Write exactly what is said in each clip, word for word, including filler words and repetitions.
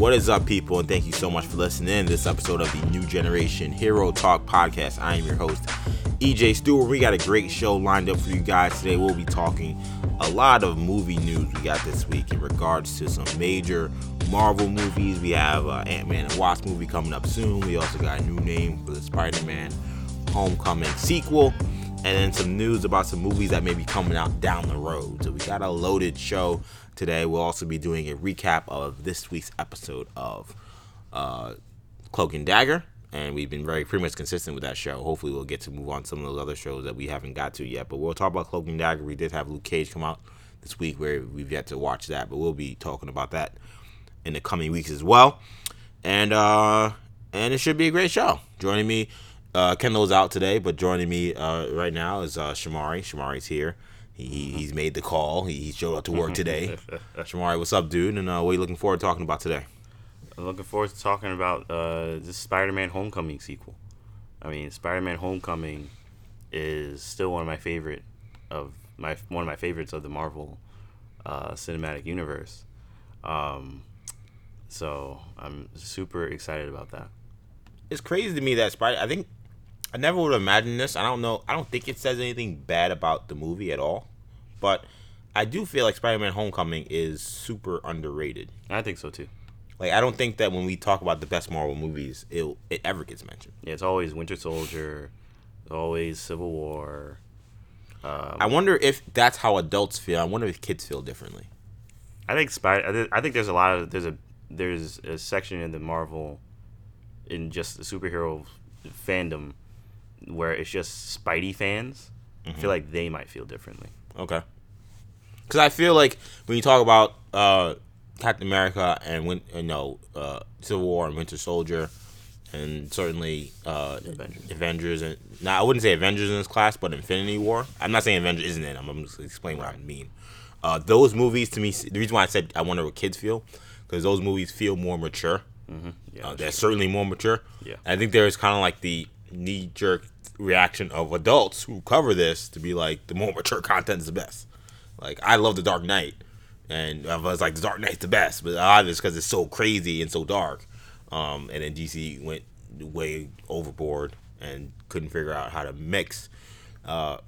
What is up, people, and thank you so much for listening in to this episode of the New Generation Hero Talk Podcast. I am your host, E J Stewart. We got a great show lined up for you guys today. We'll be talking a lot of movie news we got this week in regards to some major Marvel movies. We have uh, Ant-Man and Wasp movie coming up soon. We also got a new name for the Spider-Man Homecoming sequel. And then some news about some movies that may be coming out down the road. So we got a loaded show today. We'll also be doing a recap of this week's episode of uh, Cloak and Dagger. And we've been very pretty much consistent with that show. Hopefully we'll get to move on to some of those other shows that we haven't got to yet. But we'll talk about Cloak and Dagger. We did have Luke Cage come out this week where we've yet to watch that. But we'll be talking about that in the coming weeks as well. And, uh, and it should be a great show. Joining me. Uh, Kendall's out today, but joining me uh, right now is uh, Shamari. Shamari's here. He, he he's made the call. He, he showed up to work today. Shamari, what's up, dude? And uh, what are you looking forward to talking about today? I'm looking forward to talking about uh, this Spider-Man Homecoming sequel. I mean, Spider-Man Homecoming is still one of my favorite of my one of my favorites of the Marvel uh, Cinematic Universe. Um, so I'm super excited about that. It's crazy to me that Spider. I think. I never would have imagined this. I don't know. I don't think it says anything bad about the movie at all. But I do feel like Spider-Man Homecoming is super underrated. I think so, too. Like, I don't think that when we talk about the best Marvel movies, it it ever gets mentioned. Yeah, it's always Winter Soldier. It's always Civil War. Um, I wonder if that's how adults feel. I wonder if kids feel differently. I think Spider. I think there's a lot of... There's a, there's a section in the Marvel, in just the superhero fandom, where it's just Spidey fans, mm-hmm. I feel like they might feel differently. Okay. Because I feel like when you talk about uh, Captain America and when you know uh, Civil War and Winter Soldier, and certainly uh, Avengers. Avengers and now I wouldn't say Avengers in this class, but Infinity War. I'm not saying Avengers isn't in. I'm, I'm just explaining what I mean. Uh, those movies to me, the reason why I said I wonder what kids feel, because those movies feel more mature. Mm-hmm. Yeah, uh, they're certainly more mature. Yeah. I think there is kind of like the knee-jerk reaction of adults who cover this to be like, the more mature content is the best. Like, I love The Dark Knight, and I was like, The Dark Knight's the best, but obviously it's because it's so crazy and so dark. Um, and then D C went way overboard and couldn't figure out how to mix uh,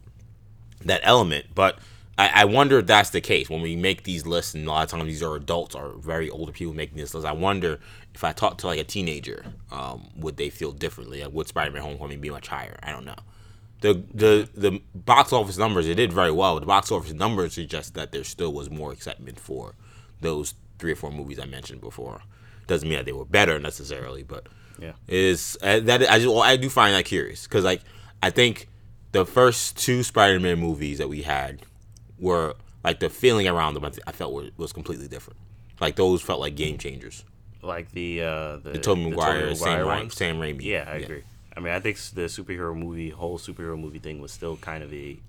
that element. But I, I wonder if that's the case. When we make these lists, and a lot of times these are adults or very older people making this list, I wonder if I talk to like a teenager, um, would they feel differently? Like, would Spider-Man Homecoming be much higher? I don't know. The the the box office numbers, it did very well. The box office numbers suggest that there still was more excitement for those three or four movies I mentioned before. Doesn't mean that they were better necessarily, but yeah, is uh, that I just I do find that curious, because like I think the first two Spider-Man movies that we had were like the feeling around them I, th- I felt were, was completely different. Like those felt like game changers. Like the uh, the, the Tobey Maguire, Sam, Ra- Sam Raimi. Yeah, I yeah. agree. I mean, I think the superhero movie, whole superhero movie thing was still kind of a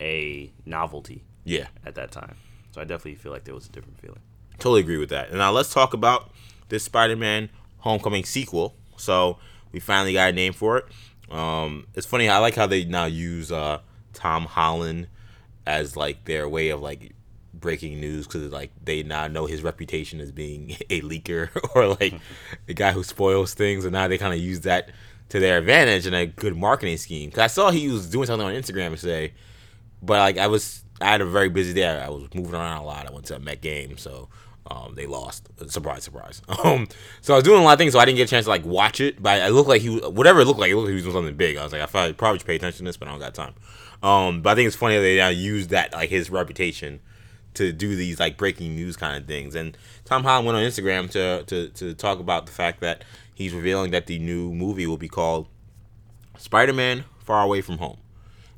a novelty. Yeah, at that time. So I definitely feel like there was a different feeling. Totally agree with that. And now let's talk about this Spider-Man Homecoming sequel. So we finally got a name for it. Um, it's funny. I like how they now use uh, Tom Holland as like their way of like breaking news, because like they now know his reputation as being a leaker or like the guy who spoils things, and now they kind of use that to their advantage in a good marketing scheme. Because I saw he was doing something on Instagram today, but like I was, I had a very busy day. I was moving around a lot. I went to a Met game, so um, they lost. Surprise, surprise. Um, so I was doing a lot of things, so I didn't get a chance to like watch it. But I looked like he, whatever it looked like, it looked like he was doing something big. I was like, I probably, probably should pay attention to this, but I don't got time. Um, but I think it's funny that they now use that, like, his reputation to do these, like, breaking news kind of things. And Tom Holland went on Instagram to, to, to talk about the fact that he's revealing that the new movie will be called Spider-Man Far Away From Home.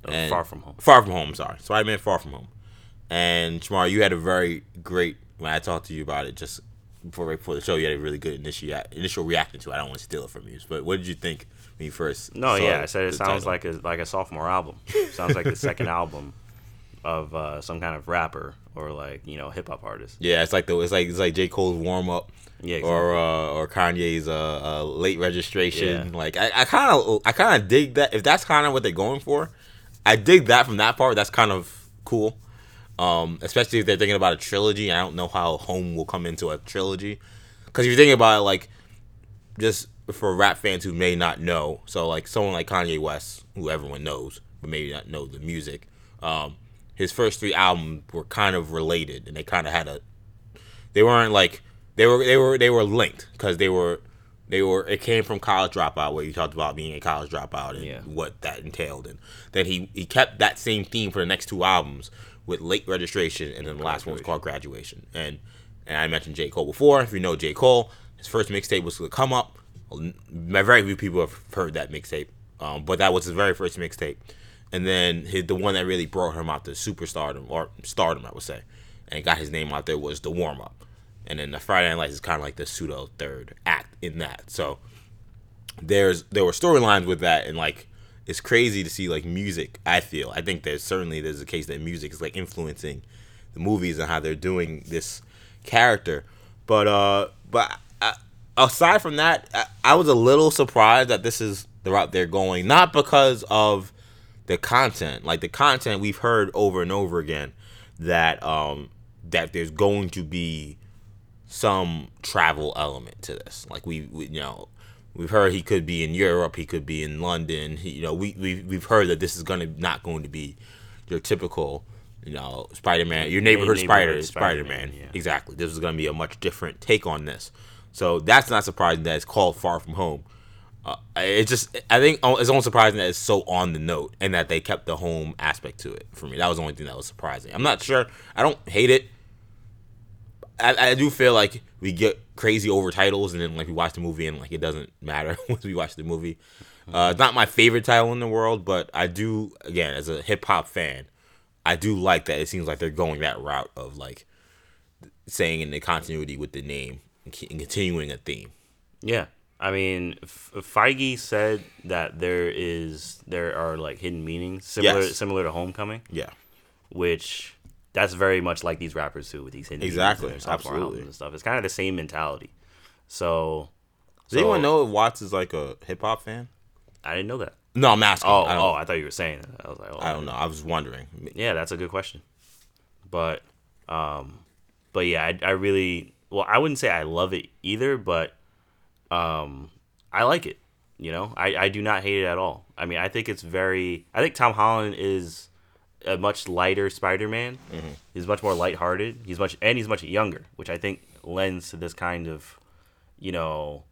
And Far From Home. Far From Home, sorry. Spider-Man Far From Home. And, Shamari, you had a very great, when I talked to you about it just before, right before the show, you had a really good initial, initial reaction to it. I don't want to steal it from you, but what did you think? Me first. No, yeah, I said it sounds title. like a like a sophomore album. It sounds like the second album of uh, some kind of rapper or like you know hip hop artist. Yeah, it's like the it's like it's like J. Cole's Warm Up, yeah, exactly. or uh, or Kanye's uh, uh, Late Registration. Yeah. Like I kind of I kind of dig that. If that's kind of what they're going for, I dig that from that part. That's kind of cool, um, especially if they're thinking about a trilogy. I don't know how Home will come into a trilogy. Because if you think about it, like, just for rap fans who may not know, so, like, someone like Kanye West, who everyone knows, but maybe not know the music, um, his first three albums were kind of related, and they kind of had a, they weren't, like, they were, they were, they were linked, because they were, They were. It came from College Dropout, where you talked about being a college dropout and yeah. what that entailed, and then he, he kept that same theme for the next two albums with Late Registration, and then the last one was called Graduation. And and I mentioned J. Cole before. If you know J. Cole, his first mixtape was The Come Up. Very few people have heard that mixtape, um, but that was his very first mixtape. And then his, the one that really brought him out to superstardom or stardom, I would say, and got his name out there was The Warm Up. And then the Friday Night Lights is kind of like the pseudo third act in that. So there's there were storylines with that, and like it's crazy to see like music. I feel I think there's certainly there's a case that music is like influencing the movies and how they're doing this character. But uh, but I, aside from that, I, I was a little surprised that this is the route they're going. Not because of the content, like the content we've heard over and over again that um that there's going to be some travel element to this. Like we, we, you know, we've heard he could be in Europe, he could be in London. He, you know, we we we've heard that this is gonna not going to be your typical, you know, Spider-Man, your neighborhood, neighborhood Spider Spider-Man. Yeah. Exactly. This is gonna be a much different take on this. So that's not surprising that it's called Far From Home. Uh, it's just I think it's only surprising that it's so on the note and that they kept the home aspect to it. For me, that was the only thing that was surprising. I'm not sure. I don't hate it. I, I do feel like we get crazy over titles, and then like we watch the movie, and like it doesn't matter once we watch the movie. Uh, it's not my favorite title in the world, but I do, again, as a hip hop fan, I do like that it seems like they're going that route of like saying in the continuity with the name and, c- and continuing a theme. Yeah, I mean, F- Feige said that there is there are like hidden meanings similar yes. similar to Homecoming. Yeah, which. That's very much like these rappers too with these hidden exactly and absolutely and stuff. It's kind of the same mentality. So, does so, anyone know if Watts is like a hip hop fan? I didn't know that. No, I'm asking. Oh, I oh, I thought you were saying that. I was like, oh, I don't know. I was wondering. Yeah, that's a good question. But, um, but yeah, I, I really well, I wouldn't say I love it either, but um, I like it. You know, I, I do not hate it at all. I mean, I think it's very. I think Tom Holland is. A much lighter Spider-Man. Mm-hmm. He's much more lighthearted. He's much and he's much younger, which I think lends to this kind of, you know,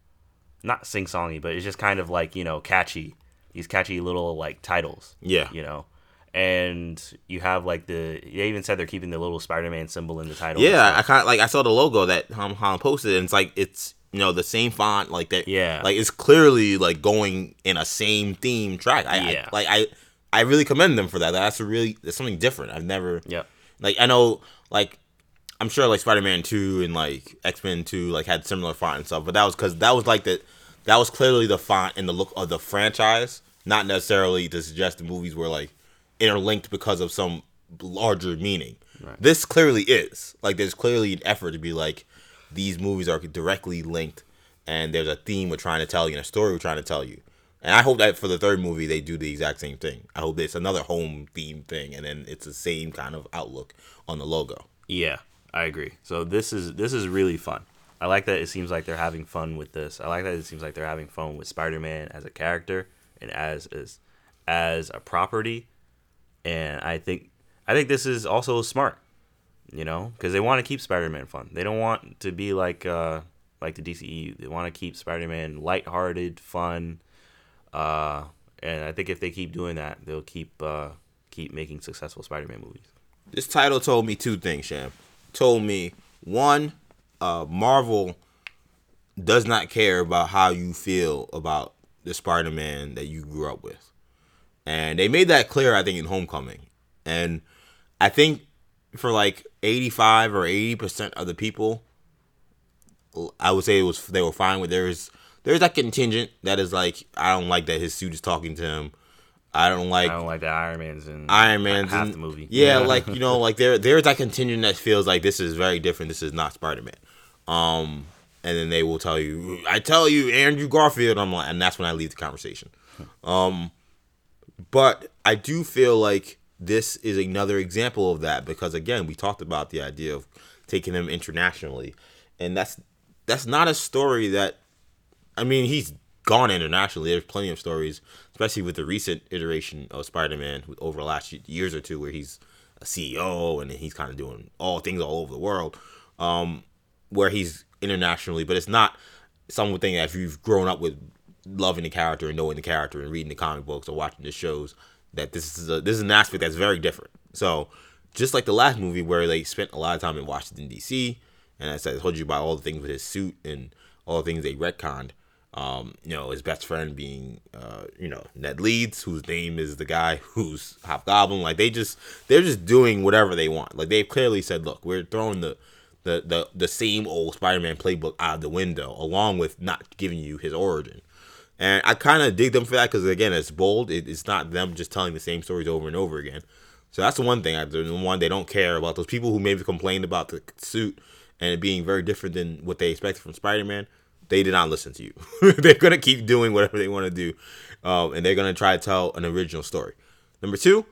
not sing-songy, but it's just kind of like, you know, catchy. These catchy little like titles. Yeah. You know, and you have like the they even said they're keeping the little Spider-Man symbol in the title. Yeah, I kind of like I saw the logo that Tom Holland posted, and it's like it's you know the same font like that. Yeah. Like it's clearly like going in a same theme track. I, yeah. I, like I. I really commend them for that. That's a really that's something different. I've never yeah. Like I know like I'm sure like Spider-Man two and like X-Men two like had similar font and stuff, but that was because that was like the that was clearly the font and the look of the franchise, not necessarily to suggest the movies were like interlinked because of some larger meaning. Right. This clearly is like there's clearly an effort to be like these movies are directly linked, and there's a theme we're trying to tell you and a story we're trying to tell you. And I hope that for the third movie, they do the exact same thing. I hope it's another home-themed thing, and then it's the same kind of outlook on the logo. Yeah, I agree. So this is this is really fun. I like that it seems like they're having fun with this. I like that it seems like they're having fun with Spider-Man as a character and as as, as a property. And I think I think this is also smart, you know, because they want to keep Spider-Man fun. They don't want to be like uh, like the D C E U. They want to keep Spider-Man lighthearted, fun. Uh, and I think if they keep doing that, they'll keep uh, keep making successful Spider-Man movies. This title told me two things, Sham. Told me, one, uh, Marvel does not care about how you feel about the Spider-Man that you grew up with. And they made that clear, I think, in Homecoming. And I think for like eighty-five or eighty percent of the people, I would say it was they were fine with theirs. There's that contingent that is like, I don't like that his suit is talking to him. I don't like. I don't like that Iron Man's in Iron Man's half in, the movie. Yeah, like you know, like there there's that contingent that feels like this is very different. This is not Spider-Man. Um, and then they will tell you, I tell you, Andrew Garfield. I'm like, and that's when I leave the conversation. Um, but I do feel like this is another example of that because again, we talked about the idea of taking them internationally, and that's. that's not a story that, I mean, he's gone internationally. There's plenty of stories, especially with the recent iteration of Spider-Man over the last years or two, where he's a C E O and he's kind of doing all things all over the world, um, where he's internationally. But it's not something that if you've grown up with loving the character and knowing the character and reading the comic books or watching the shows, that this is a, this is an aspect that's very different. So just like the last movie where they spent a lot of time in Washington, D C, and as I told you about all the things with his suit and all the things they retconned. Um, you know, his best friend being, uh, you know, Ned Leeds, whose name is the guy who's Hobgoblin. Like, they just, they're just doing whatever they want. Like, they've clearly said, look, we're throwing the, the, the, the same old Spider-Man playbook out of the window, along with not giving you his origin. And I kind of dig them for that, because, again, it's bold. It, it's not them just telling the same stories over and over again. So that's the one thing. I, the one, they don't care about those people who maybe complained about the suit and it being very different than what they expected from Spider-Man. They did not listen to you. They're going to keep doing whatever they want to do. Um, and they're going to try to tell an original story. Number two,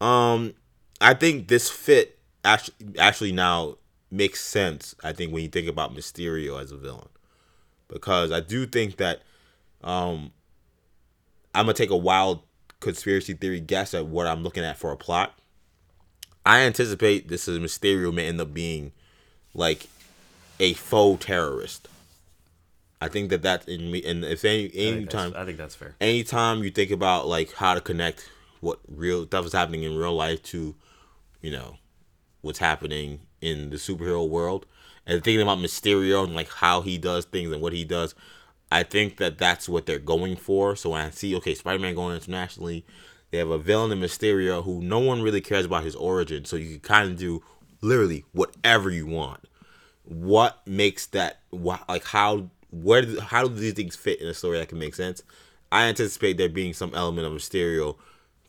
um, I think this fit actually, actually now makes sense, I think, when you think about Mysterio as a villain. Because I do think that um, I'm going to take a wild conspiracy theory guess at what I'm looking at for a plot. I anticipate this is Mysterio may end up being like a faux terrorist. I think that that's in me, and if any any time, I think that's fair. Anytime you think about like how to connect what real stuff is happening in real life to, you know, what's happening in the superhero world, and thinking about Mysterio and like how he does things and what he does, I think that that's what they're going for. So when I see, okay, Spider-Man going internationally, they have a villain in Mysterio who no one really cares about his origin, so you can kind of do literally whatever you want. What makes that like how? Where do, how do these things fit in a story that can make sense? I anticipate there being some element of Mysterio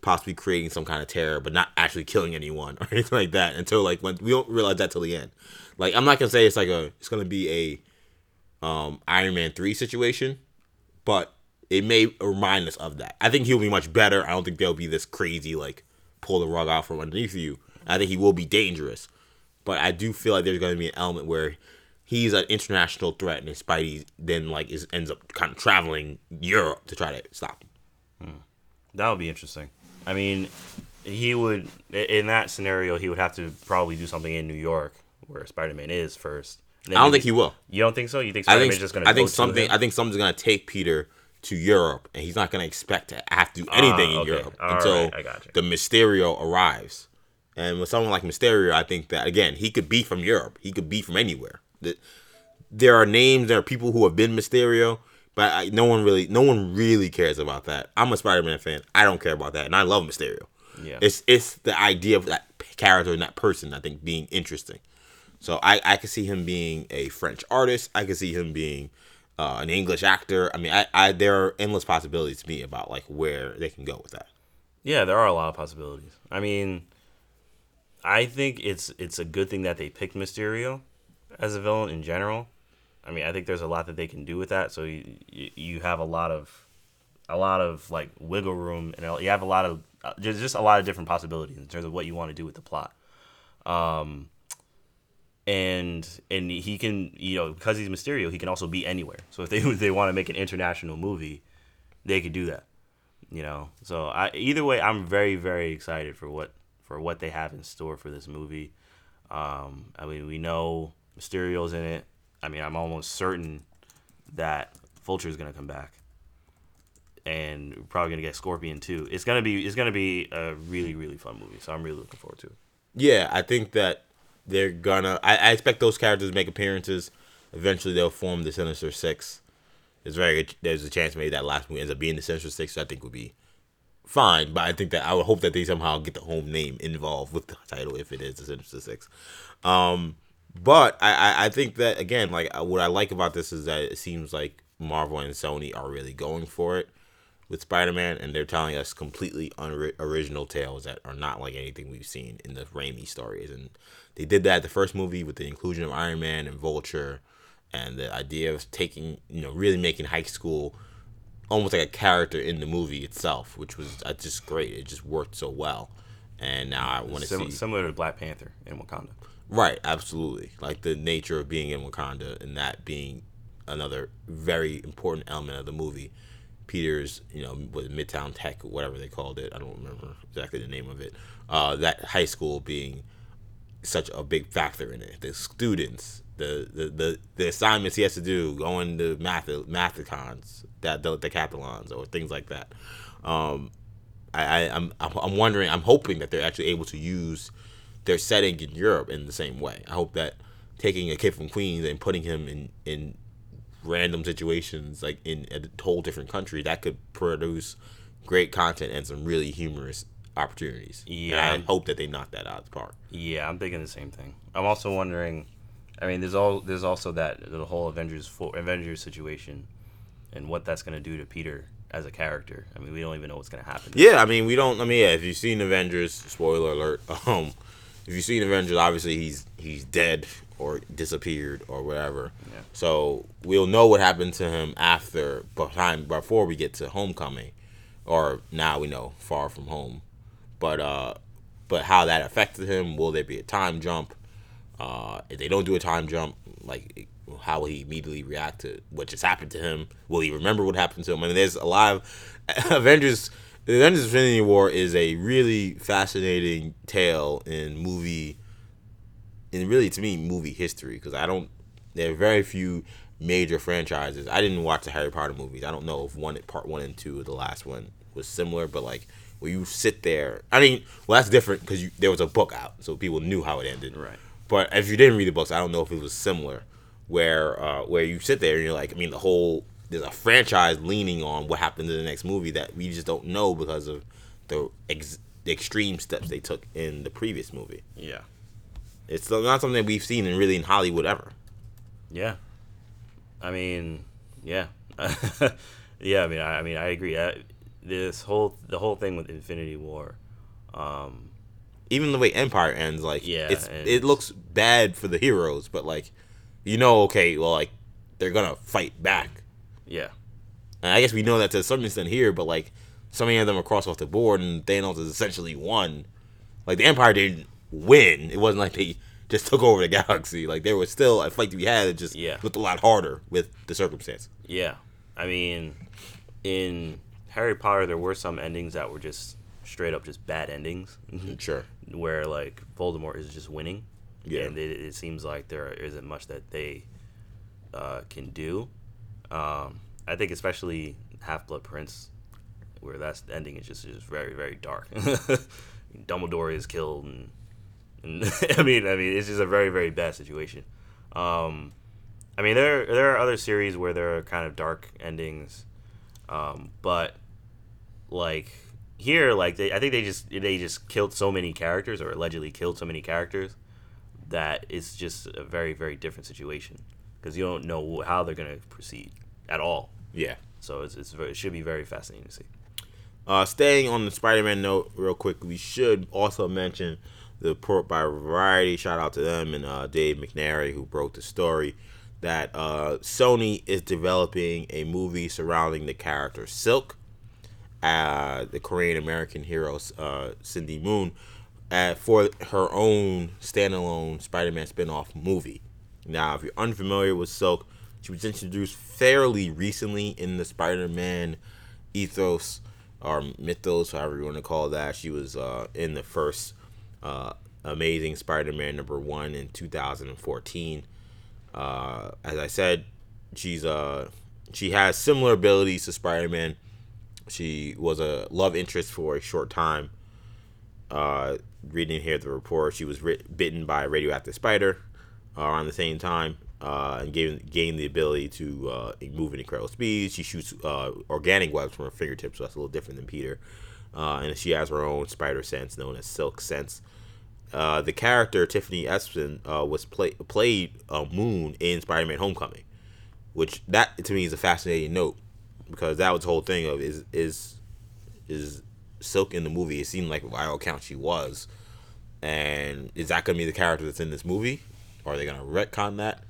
possibly creating some kind of terror, but not actually killing anyone or anything like that until like when we don't realize that till the end. Like I'm not gonna say it's like a it's gonna be a um, Iron Man three situation, but it may remind us of that. I think he'll be much better. I don't think there'll be this crazy like pull the rug out from underneath you. I think he will be dangerous, but I do feel like there's gonna be an element where he's an international threat, and his Spidey then like is ends up kind of traveling Europe to try to stop him. Hmm. That would be interesting. I mean, he would in that scenario he would have to probably do something in New York where Spider-Man is first. I don't think he will. You don't think so? You think Spider-Man's just going to? I think something. I think something's going to take Peter to Europe, and he's not going to expect to have to do anything in Europe until the Mysterio arrives. And with someone like Mysterio, I think that again he could be from Europe. He could be from anywhere. That there are names, there are people who have been Mysterio, but I, no one really, no one really cares about that. I'm a Spider-Man fan. I don't care about that, and I love Mysterio. Yeah, it's it's the idea of that character and that person I think being interesting. So I I could see him being a French artist. I could see him being uh, an English actor. I mean, I, I there are endless possibilities to me about like where they can go with that. Yeah, there are a lot of possibilities. I mean, I think it's it's a good thing that they picked Mysterio as a villain in general. I mean, I think there's a lot that they can do with that. So you you have a lot of a lot of like wiggle room, and you have a lot of just just a lot of different possibilities in terms of what you want to do with the plot. Um, and and he can, you know, because he's Mysterio, he can also be anywhere. So if they if they want to make an international movie, they could do that. You know, so I, either way, I'm very very excited for what for what they have in store for this movie. Um, I mean, we know Mysterio's in it. I mean, I'm almost certain that Vulture's gonna come back, and we're probably gonna get Scorpion too. It's gonna be it's gonna be a really really fun movie. So I'm really looking forward to it. Yeah, I think that they're gonna. I, I expect those characters to make appearances. Eventually, they'll form the Sinister Six. There's very there's a chance maybe that last movie ends up being the Sinister Six, which I think would be fine. But I think that I would hope that they somehow get the home name involved with the title if it is the Sinister Six. Um, But I, I think that, again, like what I like about this is that it seems like Marvel and Sony are really going for it with Spider-Man, and they're telling us completely unoriginal tales that are not like anything we've seen in the Raimi stories. And they did that the first movie with the inclusion of Iron Man and Vulture, and the idea of taking, you know, really making high school almost like a character in the movie itself, which was just great. It just worked so well. And now I want to Sim- see... Similar to Black Panther in Wakanda. Right, absolutely. Like the nature of being in Wakanda and that being another very important element of the movie. Peter's, you know, was Midtown Tech, whatever they called it. I don't remember exactly the name of it. Uh, that high school being such a big factor in it. The students, the the, the, the assignments he has to do, going to math mathicons, that the decathlons, or things like that. Um, I, I I'm I'm wondering. I'm hoping that they're actually able to use their setting in Europe in the same way. I hope that taking a kid from Queens and putting him in, in random situations, like in a whole different country, that could produce great content and some really humorous opportunities. Yeah, and I hope that they knock that out of the park. Yeah, I'm thinking the same thing. I'm also wondering. I mean, there's all there's also that the whole Avengers for, Avengers situation, and what that's gonna do to Peter as a character. I mean, we don't even know what's gonna happen. Yeah, I mean, we don't. I mean, yeah, if you've seen Avengers, spoiler alert. Um, if you've seen Avengers, obviously he's he's dead or disappeared or whatever. Yeah. So we'll know what happened to him after behind before we get to Homecoming, or now we know Far From Home. But uh, but how that affected him? Will there be a time jump? Uh, if they don't do a time jump, like, how will he immediately react to what just happened to him? Will he remember what happened to him? I mean, there's a lot of Avengers. The Avengers Infinity War is a really fascinating tale in movie, and really, to me, movie history. Because I don't, there are very few major franchises. I didn't watch the Harry Potter movies. I don't know if one, part one and two, or the last one was similar, but like, where you sit there. I mean, well, that's different because there was a book out, so people knew how it ended. Right. But if you didn't read the books, I don't know if it was similar, where uh, where you sit there and you're like, I mean, the whole, there's a franchise leaning on what happened to the next movie that we just don't know because of the, ex- the extreme steps they took in the previous movie. Yeah. It's not something we've seen in really in Hollywood ever. Yeah. I mean, yeah. yeah, I mean, I, I mean, I agree. I, this whole, the whole thing with Infinity War, um... even the way Empire ends, like, yeah, it's, it looks bad for the heroes, but, like, you know, okay, well, like, they're gonna fight back. Yeah. And I guess we know that to some extent here, but, like, so many of them are crossed off the board, and Thanos is essentially won. Like, the Empire didn't win. It wasn't like they just took over the galaxy. Like, there was still a fight to be had. It just yeah. looked a lot harder with the circumstance. Yeah. I mean, in Harry Potter, there were some endings that were just... straight up just bad endings. Sure. Where, like, Voldemort is just winning. Yeah. And it, it seems like there isn't much that they uh, can do. Um, I think especially Half-Blood Prince, where that's the ending is just, just very, very dark. Dumbledore is killed. And, and I mean, I mean, it's just a very, very bad situation. Um, I mean, there, there are other series where there are kind of dark endings. Um, but, like... Here, like they, I think they just they just killed so many characters, or allegedly killed so many characters, that it's just a very, very different situation because you don't know how they're gonna proceed at all. Yeah. So it's, it's it should be very fascinating to see. Uh, staying on the Spider-Man note, real quick, we should also mention the report by Variety. Shout out to them and uh, Dave McNary, who broke the story that uh, Sony is developing a movie surrounding the character Silk. Uh, the Korean-American hero uh, Cindy Moon uh, for her own standalone Spider-Man spinoff movie. Now, if you're unfamiliar with Silk, she was introduced fairly recently in the Spider-Man ethos or mythos, however you want to call that. She was uh, in the first uh, Amazing Spider-Man number one in two thousand fourteen. Uh, as I said, she's uh, she has similar abilities to Spider-Man. She was a love interest for a short time. Uh, reading here the report, she was ri- bitten by a radioactive spider uh, around the same time uh, and gave, gained the ability to uh, move at incredible speeds. She shoots uh, organic webs from her fingertips, so that's a little different than Peter. Uh, and she has her own spider sense known as Silk Sense. Uh, the character, Tiffany Espen, uh, was play- played uh, Moon in Spider-Man Homecoming, which that, to me, is a fascinating note. Because that was the whole thing of is is is Silk in the movie? It seemed like by all accounts she was, and is that gonna be the character that's in this movie? Are they gonna retcon that?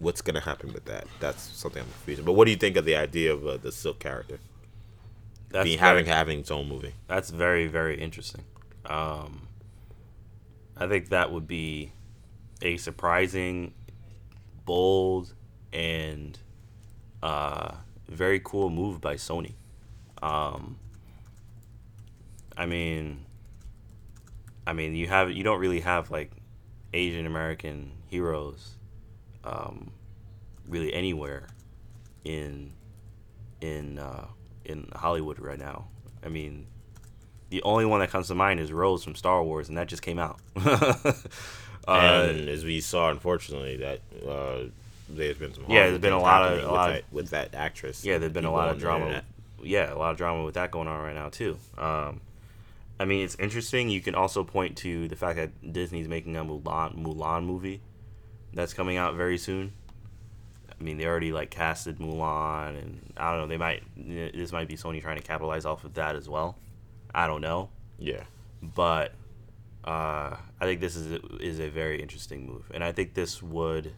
What's gonna happen with that? That's something I'm confused. But what do you think of the idea of uh, the Silk character that's being very, having having its own movie? That's very very interesting. Um, I think that would be a surprising, bold, and Uh, very cool move by Sony. Um, I mean, I mean, you have you don't really have like Asian American heroes, um, really anywhere in in uh, in Hollywood right now. I mean, the only one that comes to mind is Rose from Star Wars, and that just came out. uh, and as we saw, unfortunately, that uh, there's been some yeah, there's been a lot of a lot of, with that actress. Yeah, there's been a lot of drama. Yeah, a lot of drama with that going on right now too. Um, I mean, it's interesting. You can also point to the fact that Disney's making a Mulan Mulan movie that's coming out very soon. I mean, they already like casted Mulan, and I don't know. They might this might be Sony trying to capitalize off of that as well. I don't know. Yeah, but uh, I think this is a, is a very interesting move, and I think this would.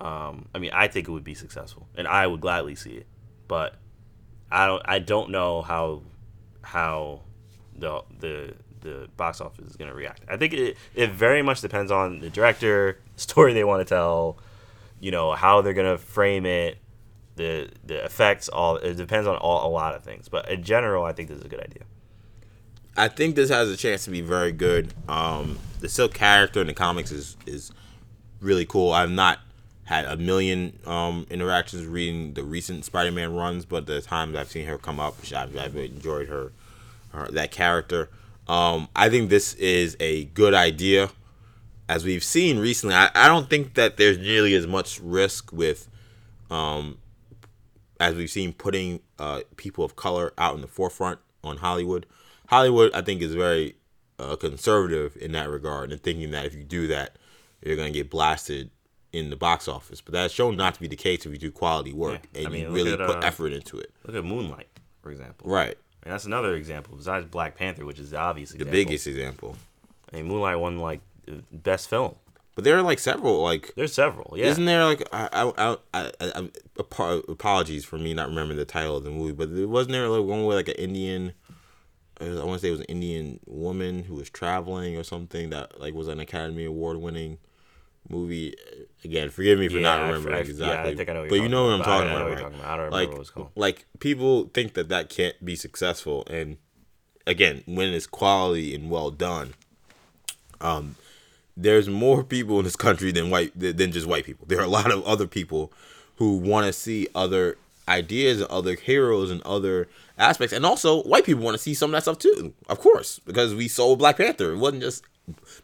Um, I mean, I think it would be successful, and I would gladly see it, but. I don't. I don't know how, how, the the the box office is gonna react. I think it it very much depends on the director, story they want to tell, you know, how they're gonna frame it, the the effects. All it depends on all a lot of things. But in general, I think this is a good idea. I think this has a chance to be very good. Um, the Silk character in the comics is is really cool. I've not. Had a million um, interactions reading the recent Spider-Man runs, but the times I've seen her come up, I've, I've enjoyed her, her that character. Um, I think this is a good idea. As we've seen recently, I, I don't think that there's nearly as much risk with, um, as we've seen, putting uh, people of color out in the forefront on Hollywood. Hollywood, I think, is very uh, conservative in that regard, and thinking that if you do that, you're going to get blasted in the box office, but that's shown not to be the case if you do quality work yeah. and I mean, you really at, put uh, effort into it. Look at Moonlight, for example. Right. And that's another example besides Black Panther, which is the obvious example. The biggest example. I mean, Moonlight won, like, best film. But there are, like, several, like... There's several, yeah. Isn't there, like... I, I, I, I, I, apologies for me not remembering the title of the movie, but wasn't there, like, one with, like, an Indian... I want to say it was an Indian woman who was traveling or something that, like, was an Academy Award-winning... movie again. Forgive me for yeah, not remembering I, I, exactly. Yeah, I think I know. What you're but you know what I'm talking about. I, know about, what right? talking about. I don't remember like, what it was called. Like people think that that can't be successful, and again, when it's quality and well done, um, there's more people in this country than white than just white people. There are a lot of other people who want to see other ideas, and other heroes, and other aspects, and also white people want to see some of that stuff too. Of course, because we sold Black Panther. It wasn't just.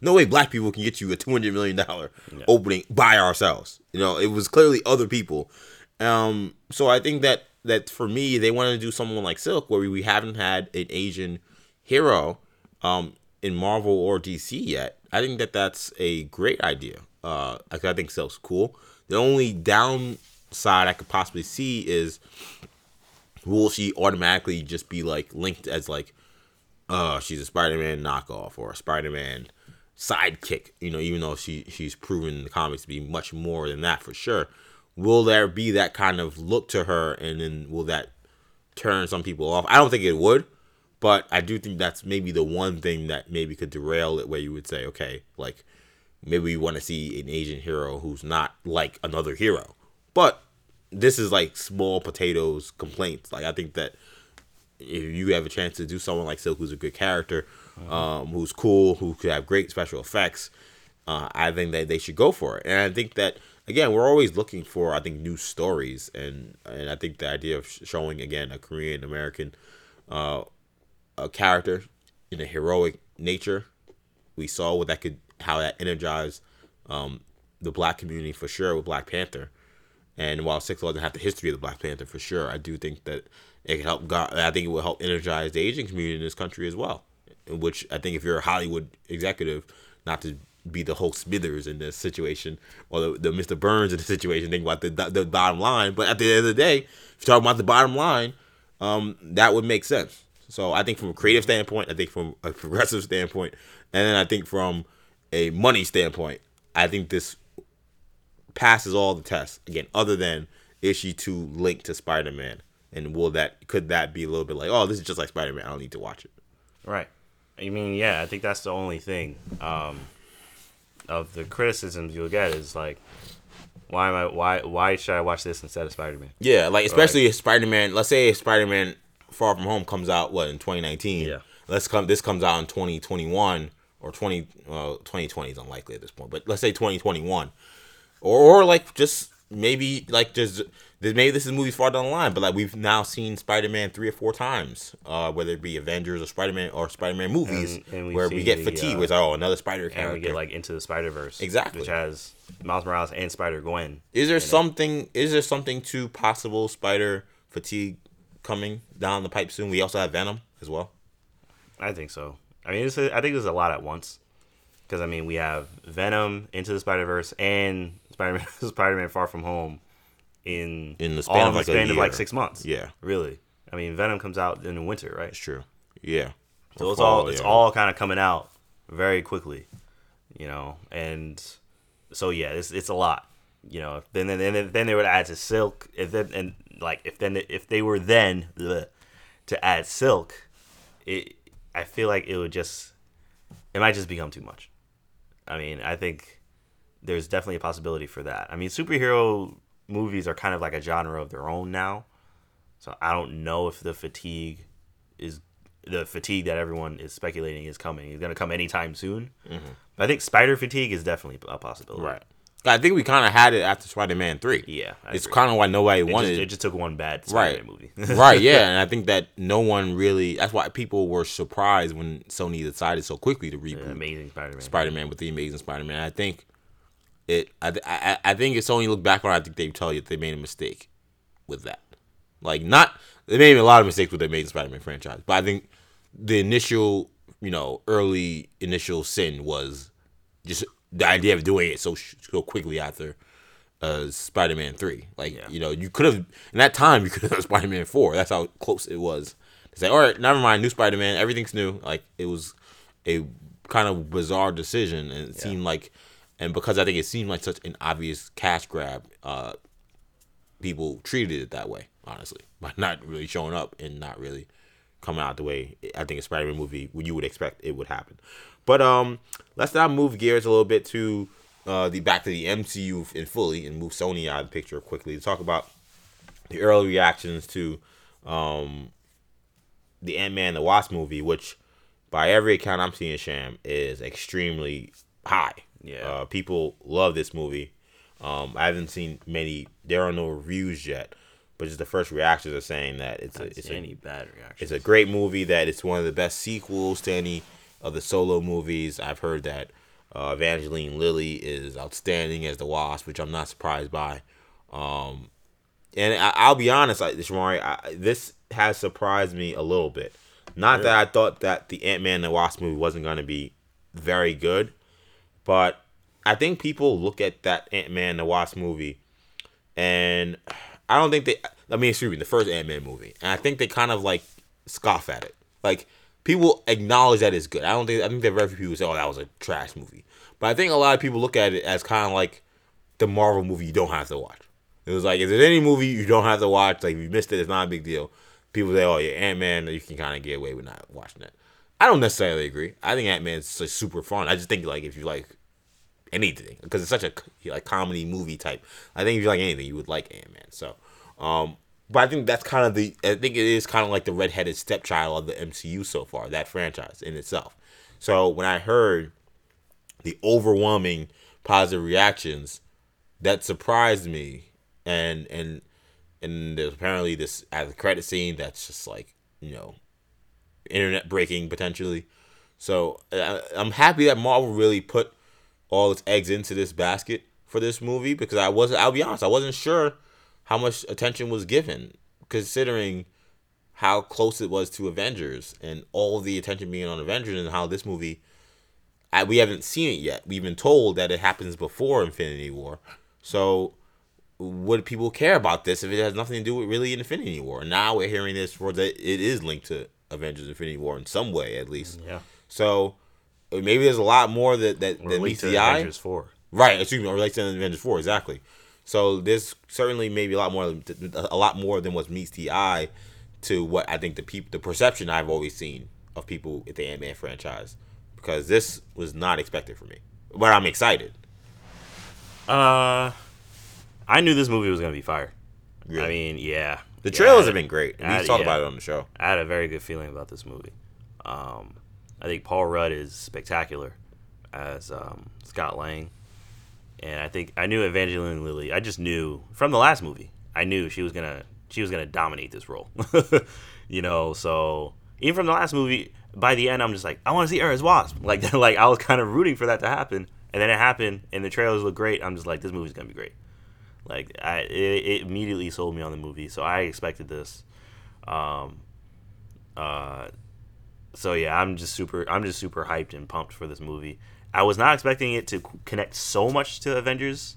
No way black people can get you a two hundred million dollars yeah. opening by ourselves. You know, it was clearly other people. Um, so I think that, that for me, they wanted to do someone like Silk where we, we haven't had an Asian hero um, in Marvel or D C yet. I think that that's a great idea. Uh, I, I think Silk's cool. The only downside I could possibly see is will she automatically just be like linked as like, oh, uh, she's a Spider-Man knockoff or a Spider-Man sidekick, you know, even though she she's proven in the comics to be much more than that for sure. Will there be that kind of look to her, and then will that turn some people off? I don't think it would, but I do think that's maybe the one thing that maybe could derail it where you would say, okay, like, maybe we want to see an Asian hero who's not like another hero. But this is like small potatoes complaints. Like, I think that if you have a chance to do someone like Silk, who's a good character, um, who's cool, who could have great special effects, uh, I think that they should go for it. And I think that, again, we're always looking for, I think, new stories. And, and I think the idea of showing, again, a Korean-American uh, a character in a heroic nature, we saw what that could, how that energized um, the black community for sure with Black Panther. And while Silk doesn't have the history of the Black Panther for sure, I do think that it can help. God, I think it will help energize the Asian community in this country as well. Which I think, if you're a Hollywood executive, not to be the whole Smithers in this situation or the, the Mister Burns in the situation, think about the, the bottom line. But at the end of the day, if you're talking about the bottom line, um, that would make sense. So I think from a creative standpoint, I think from a progressive standpoint, and then I think from a money standpoint, I think this passes all the tests again. Other than is she too linked to Spider-Man? And will that could that be a little bit like, oh, this is just like Spider-Man, I don't need to watch it. Right. I mean, yeah, I think that's the only thing um, of the criticisms you'll get is like, why am I why why should I watch this instead of Spider-Man? Yeah, like especially like, if Spider-Man, let's say if Spider-Man Far From Home comes out what in twenty nineteen. Yeah. Let's come this comes out in twenty twenty-one or twenty well, twenty twenty is unlikely at this point, but let's say twenty twenty-one. Or or like just maybe like just maybe this is movies far down the line, but like we've now seen Spider-Man three or four times, uh, whether it be Avengers or Spider-Man or Spider-Man movies, and, and where we get the, fatigued uh, with oh another Spider character, and we get like Into the Spider-Verse, exactly, which has Miles Morales and Spider-Gwen. Is there something? It. Is there something to possible Spider fatigue coming down the pipe soon? We also have Venom as well. I think so. I mean, it's a, I think there's a lot at once, because I mean we have Venom, Into the Spider-Verse, and Spider-Man Spider-Man Far From Home. In, in the span, all of, like the span of like six months. Yeah. Really. I mean, Venom comes out in the winter, right? It's true. Yeah. So it's all it's all kind of coming out very quickly, you know. And so yeah, it's it's a lot, you know. Then then then, then they would add to Silk, if then and like if then if they were then bleh, to add Silk, it I feel like it would just it might just become too much. I mean, I think there's definitely a possibility for that. I mean, superhero movies are kind of like a genre of their own now, so I don't know if the fatigue is the fatigue that everyone is speculating is coming is going to come anytime soon. Mm-hmm. But I think spider fatigue is definitely a possibility. Right. I think we kind of had it after Spider-Man three. Yeah, I it's kind of why nobody it wanted. Just, it just took one bad Spider-Man right. movie. Right. Yeah, and I think that no one really. That's why people were surprised when Sony decided so quickly to reboot yeah, Amazing Spider-Man. Spider-Man with the Amazing Spider-Man. I think. It, I, I, I think it's only look back on. I think they tell you that they made a mistake with that. Like not they made a lot of mistakes with the Amazing Spider-Man franchise, but I think the initial, you know, early initial sin was just the idea of doing it so so quickly after uh, Spider-Man three. Like yeah. you know, you could have in that time you could have done Spider-Man four. That's how close it was. It's like, all right, never mind, new Spider-Man, everything's new. Like it was a kind of bizarre decision, and it yeah. seemed like. And because I think it seemed like such an obvious cash grab, uh, people treated it that way, honestly, by not really showing up and not really coming out the way I think a Spider-Man movie you would expect it would happen. But um, let's now move gears a little bit to uh, the back to the M C U in fully and move Sony out of the picture quickly to talk about the early reactions to um, the Ant-Man and the Wasp movie, which by every account I'm seeing, Sham, is extremely high. Yeah, uh, people love this movie. Um, I haven't seen many. There are no reviews yet, but just the first reactions are saying that it's a, it's any a, bad reaction. It's a great movie. That it's one of the best sequels to any of the Solo movies. I've heard that uh, Evangeline Lilly is outstanding as the Wasp, which I'm not surprised by. Um, and I, I'll be honest, like Shamari, I, this has surprised me a little bit. Not really? That I thought that the Ant-Man and the Wasp movie wasn't going to be very good. But I think people look at that Ant-Man and the Wasp movie, and I don't think they... I mean, excuse me, the first Ant-Man movie. And I think they kind of, like, scoff at it. Like, people acknowledge that it's good. I don't think... I think there are very few people who say, oh, that was a trash movie. But I think a lot of people look at it as kind of like the Marvel movie you don't have to watch. It was like, if there's any movie you don't have to watch, like, if you missed it, it's not a big deal. People say, oh, yeah, Ant-Man, you can kind of get away with not watching that. I don't necessarily agree. I think Ant-Man's like, super fun. I just think like if you like anything, because it's such a like comedy movie type. I think if you like anything, you would like Ant-Man. So, um, but I think that's kind of the. I think it is kind of like the redheaded stepchild of the M C U so far. That franchise in itself. So when I heard the overwhelming positive reactions, that surprised me. And and and there's apparently this at the credit scene that's just like you know. Internet breaking potentially, so I, I'm happy that Marvel really put all its eggs into this basket for this movie because I wasn't. I'll be honest, I wasn't sure how much attention was given considering how close it was to Avengers and all the attention being on Avengers and how this movie. I, we haven't seen it yet. We've been told that it happens before Infinity War, so would people care about this if it has nothing to do with really Infinity War? Now we're hearing this for that it is linked to Avengers Infinity War in some way at least. Yeah. So maybe there's a lot more that that than meets the eye. Avengers four. Right, excuse me, or related to Avengers four, exactly. So there's certainly maybe a lot more a lot more than what meets the eye to what I think the peop- the perception I've always seen of people at the Ant-Man franchise because this was not expected for me. But I'm excited. Uh I knew this movie was going to be fire. Really? I mean, yeah. The yeah, trailers have been great. We talked yeah, about it on the show. I had a very good feeling about this movie. Um, I think Paul Rudd is spectacular as um, Scott Lang. And I think I knew Evangeline Lilly. I just knew from the last movie. I knew she was gonna she was gonna dominate this role. You know, so even from the last movie, by the end I'm just like, I want to see her as Wasp. Like like I was kind of rooting for that to happen, and then it happened, and the trailers look great. I'm just like, this movie's gonna be great. Like I it, it immediately sold me on the movie, so I expected this. Um, uh, so yeah, I'm just super I'm just super hyped and pumped for this movie. I was not expecting it to connect so much to Avengers,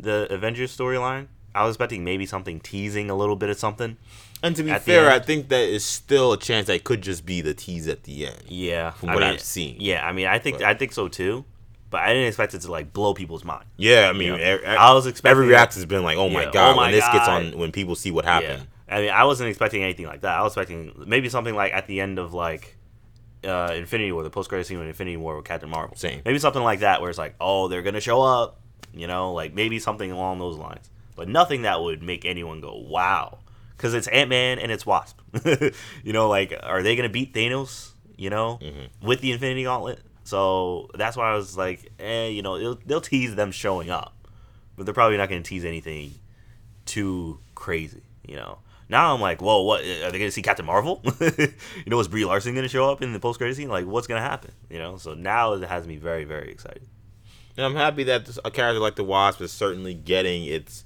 the Avengers storyline. I was expecting maybe something teasing a little bit of something. And to be fair, I think that is still a chance that it could just be the tease at the end. Yeah, from what I've seen. Yeah, I mean, I think but. I think so too. But I didn't expect it to like blow people's mind. Yeah, I mean, you know? every, I was expecting every reaction has been like, "Oh my yeah, god!" Oh my when this god. gets on, when people see what happened. Yeah. I mean, I wasn't expecting anything like that. I was expecting maybe something like at the end of like. Uh, Infinity War, the post-credit scene in Infinity War with Captain Marvel. Same. Maybe something like that where it's like, oh, they're going to show up, you know, like maybe something along those lines. But nothing that would make anyone go, wow, because it's Ant-Man and it's Wasp. You know, like, are they going to beat Thanos, you know, mm-hmm. with the Infinity Gauntlet? So that's why I was like, eh, you know, it'll, they'll tease them showing up, but they're probably not going to tease anything too crazy, you know. Now I'm like, whoa, what? Are they going to see Captain Marvel? You know, is Brie Larson going to show up in the post-credit scene? Like, what's going to happen? You know, so now it has me very, very excited. And I'm happy that this, a character like the Wasp is certainly getting its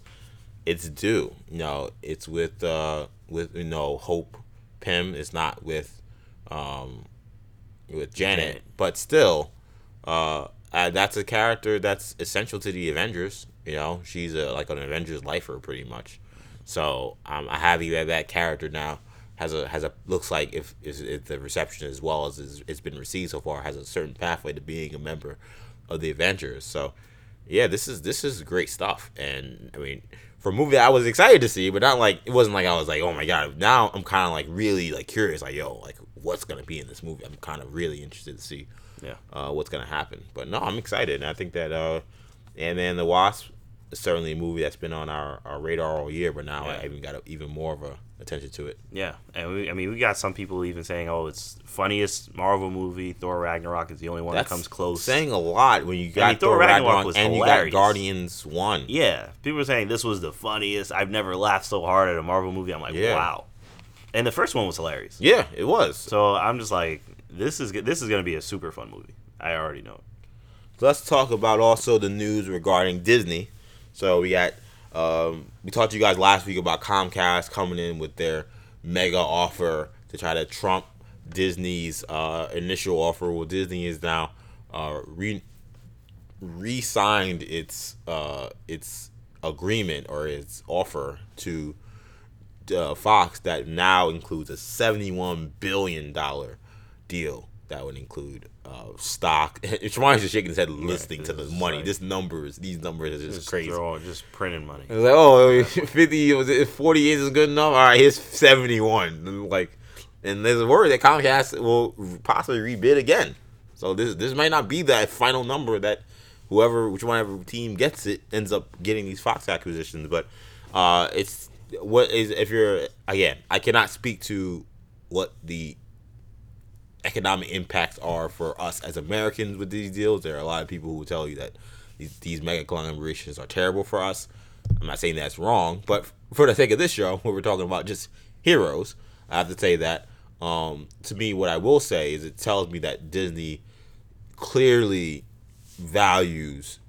its due. You know, it's with, uh, with you know, Hope Pym. It's not with um, with Janet. Janet. But still, uh, uh, that's a character that's essential to the Avengers. You know, she's a, like an Avengers lifer pretty much. So um, I'm happy that that character now has a has a looks like if is if the reception as well as is, it's been received so far has a certain pathway to being a member of the Avengers. So yeah, this is this is great stuff. And I mean, for a movie that I was excited to see, but not like it wasn't like I was like, oh my god. Now I'm kind of like really like curious, like yo, like what's gonna be in this movie? I'm kind of really interested to see yeah uh, what's gonna happen. But no, I'm excited, and I think that uh, Ant-Man and the Wasp. It's certainly a movie that's been on our, our radar all year, but now yeah. I even got a, even more of a attention to it. Yeah, and we, I mean, we got some people even saying, "Oh, it's funniest Marvel movie. Thor Ragnarok is the only one that's that comes close." Saying a lot when you got I mean, Thor Ragnarok, Ragnarok was and hilarious. You got Guardians One. Yeah, people were saying this was the funniest. I've never laughed so hard at a Marvel movie. I'm like, yeah. wow. And the first one was hilarious. Yeah, it was. So I'm just like, this is this is gonna be a super fun movie. I already know it. Let's talk about also the news regarding Disney. So we got, um, we talked to you guys last week about Comcast coming in with their mega offer to try to trump Disney's uh, initial offer. Well, Disney is now uh, re re-signed its uh, its agreement or its offer to uh, Fox that now includes a seventy-one billion dollars deal that would include. Uh, stock. Shamari's just shaking his head, listening yeah, to the money. Like, this numbers, these numbers are just, just crazy. They're all just printing money. It was like, oh, fifty, was it forty-eight is good enough. All right, here's seventy-one. Like, and there's a word that Comcast will possibly rebid again. So this this might not be that final number that whoever, which whatever team gets it, ends up getting these Fox acquisitions. But uh, it's what is if you're again, I cannot speak to what the economic impacts are for us as Americans with these deals. There are a lot of people who will tell you that these, these mega conglomerations are terrible for us. I'm not saying that's wrong, but for the sake of this show, where we're talking about just heroes, I have to say that um, to me, what I will say is it tells me that Disney clearly values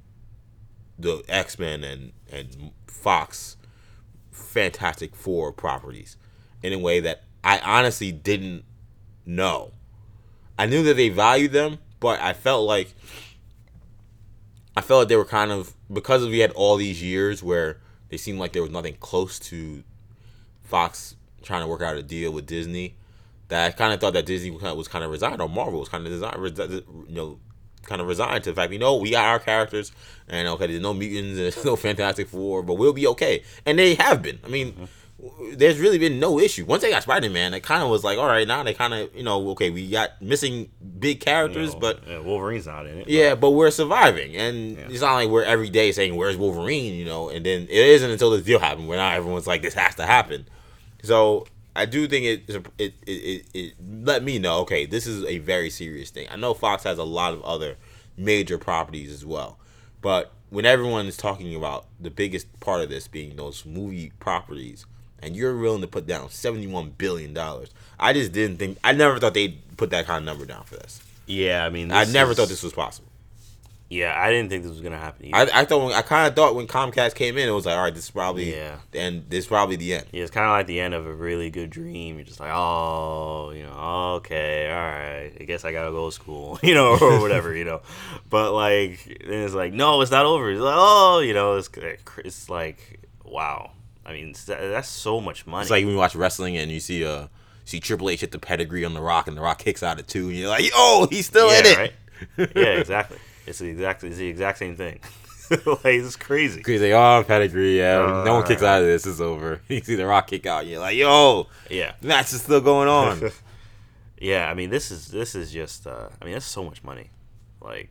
the X-Men and, and Fox Fantastic Four properties in a way that I honestly didn't know. I knew that they valued them, but I felt like I felt like they were kind of because we had all these years where they seemed like there was nothing close to Fox trying to work out a deal with Disney. That I kind of thought that Disney was kind of resigned, or Marvel was kind of resigned, you know, kind of resigned to the fact, you know, we got our characters, and okay, there's no mutants, there's no Fantastic Four, but we'll be okay, and they have been. I mean, there's really been no issue. Once they got Spider-Man, it kind of was like, all right, now they kind of, you know, okay, we got missing big characters, you know, but... Yeah, Wolverine's not in it. Yeah, but, but we're surviving, and yeah. it's not like we're every day saying, where's Wolverine, you know, and then it isn't until this deal happened where now everyone's like, this has to happen. So I do think it it, it, it it let me know, okay, this is a very serious thing. I know Fox has a lot of other major properties as well, but when everyone is talking about the biggest part of this being those movie properties... and you're willing to put down seventy-one billion dollars. I just didn't think... I never thought they'd put that kind of number down for this. Yeah, I mean... I never is, thought this was possible. Yeah, I didn't think this was going to happen either. I, I thought. When, I kind of thought when Comcast came in, it was like, all right, this is probably... Yeah. And this is probably the end. Yeah, it's kind of like the end of a really good dream. You're just like, oh, you know, okay, all right. I guess I got to go to school, you know, or whatever, you know. But, like, then it's like, no, it's not over. It's like, oh, you know, it's, it's like, wow. I mean, that's so much money. It's like when you watch wrestling and you see uh, see Triple H hit the pedigree on The Rock, and The Rock kicks out at two, and you're like, oh, he's still yeah, in it. Right? Yeah, exactly. It's the exact, it's the exact same thing. Like, it's crazy. Crazy. Oh, pedigree, yeah. Uh, no one kicks out of this. It's over. You see The Rock kick out, and you're like, yo. Yeah. Match is still going on. Yeah, I mean, this is this is just, uh, I mean, that's so much money. Like,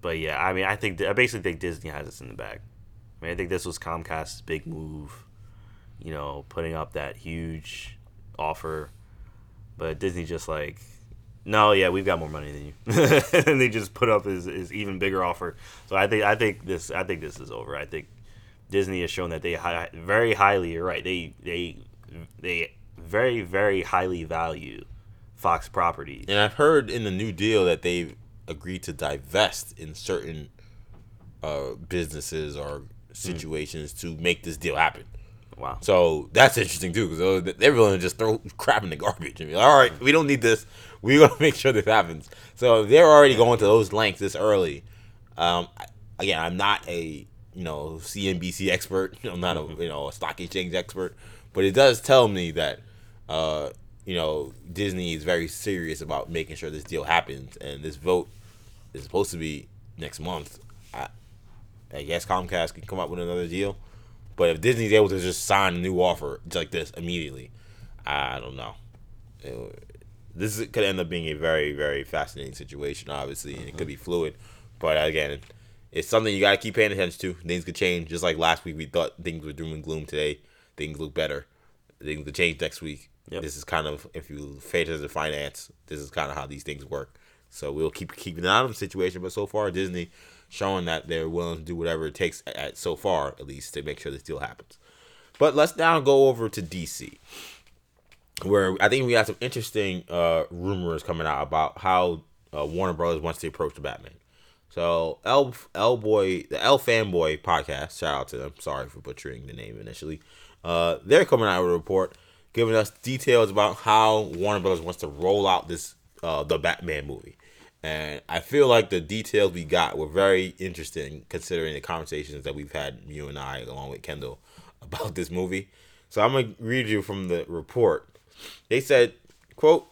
but yeah, I mean, I think, I basically think Disney has this in the bag. I mean, I think this was Comcast's big move, you know, putting up that huge offer. But Disney just like, no, yeah, we've got more money than you, and they just put up his, his even bigger offer. So I think I think this I think this is over. I think Disney has shown that they hi- very highly. You're right. They they they very very highly value Fox properties. And I've heard in the new deal that they've agreed to divest in certain uh, businesses or. Situations mm. to make this deal happen. Wow. So that's interesting too, because they're willing to just throw crap in the garbage and be like, all right, we don't need this. We're going to make sure this happens. So they're already going to those lengths this early. Um, again, I'm not a, you know, C N B C expert. I'm not a, you know, a stock exchange expert, but it does tell me that, uh, you know, Disney is very serious about making sure this deal happens. And this vote is supposed to be next month. I, I guess Comcast can come up with another deal, but if Disney's able to just sign a new offer like this immediately, I don't know. It, this could end up being a very, very fascinating situation, obviously, and mm-hmm. it could be fluid. But again, it's something you got to keep paying attention to. Things could change. Just like last week, we thought things were doom and gloom. Today, things look better. Things could change next week. Yep. This is kind of, if you pay attention to finance, this is kind of how these things work. So we'll keep keeping an eye on the situation. But so far, Disney... showing that they're willing to do whatever it takes, at so far at least, to make sure this deal happens. But let's now go over to D C, where I think we have some interesting uh, rumors coming out about how uh, Warner Brothers wants to approach the Batman. So L L Boy, the L Fanboy podcast, shout out to them. Sorry for butchering the name initially. Uh, they're coming out with a report giving us details about how Warner Brothers wants to roll out this uh, the Batman movie. And I feel like the details we got were very interesting, considering the conversations that we've had, you and I, along with Kendall, about this movie. So I'm going to read you from the report. They said, quote,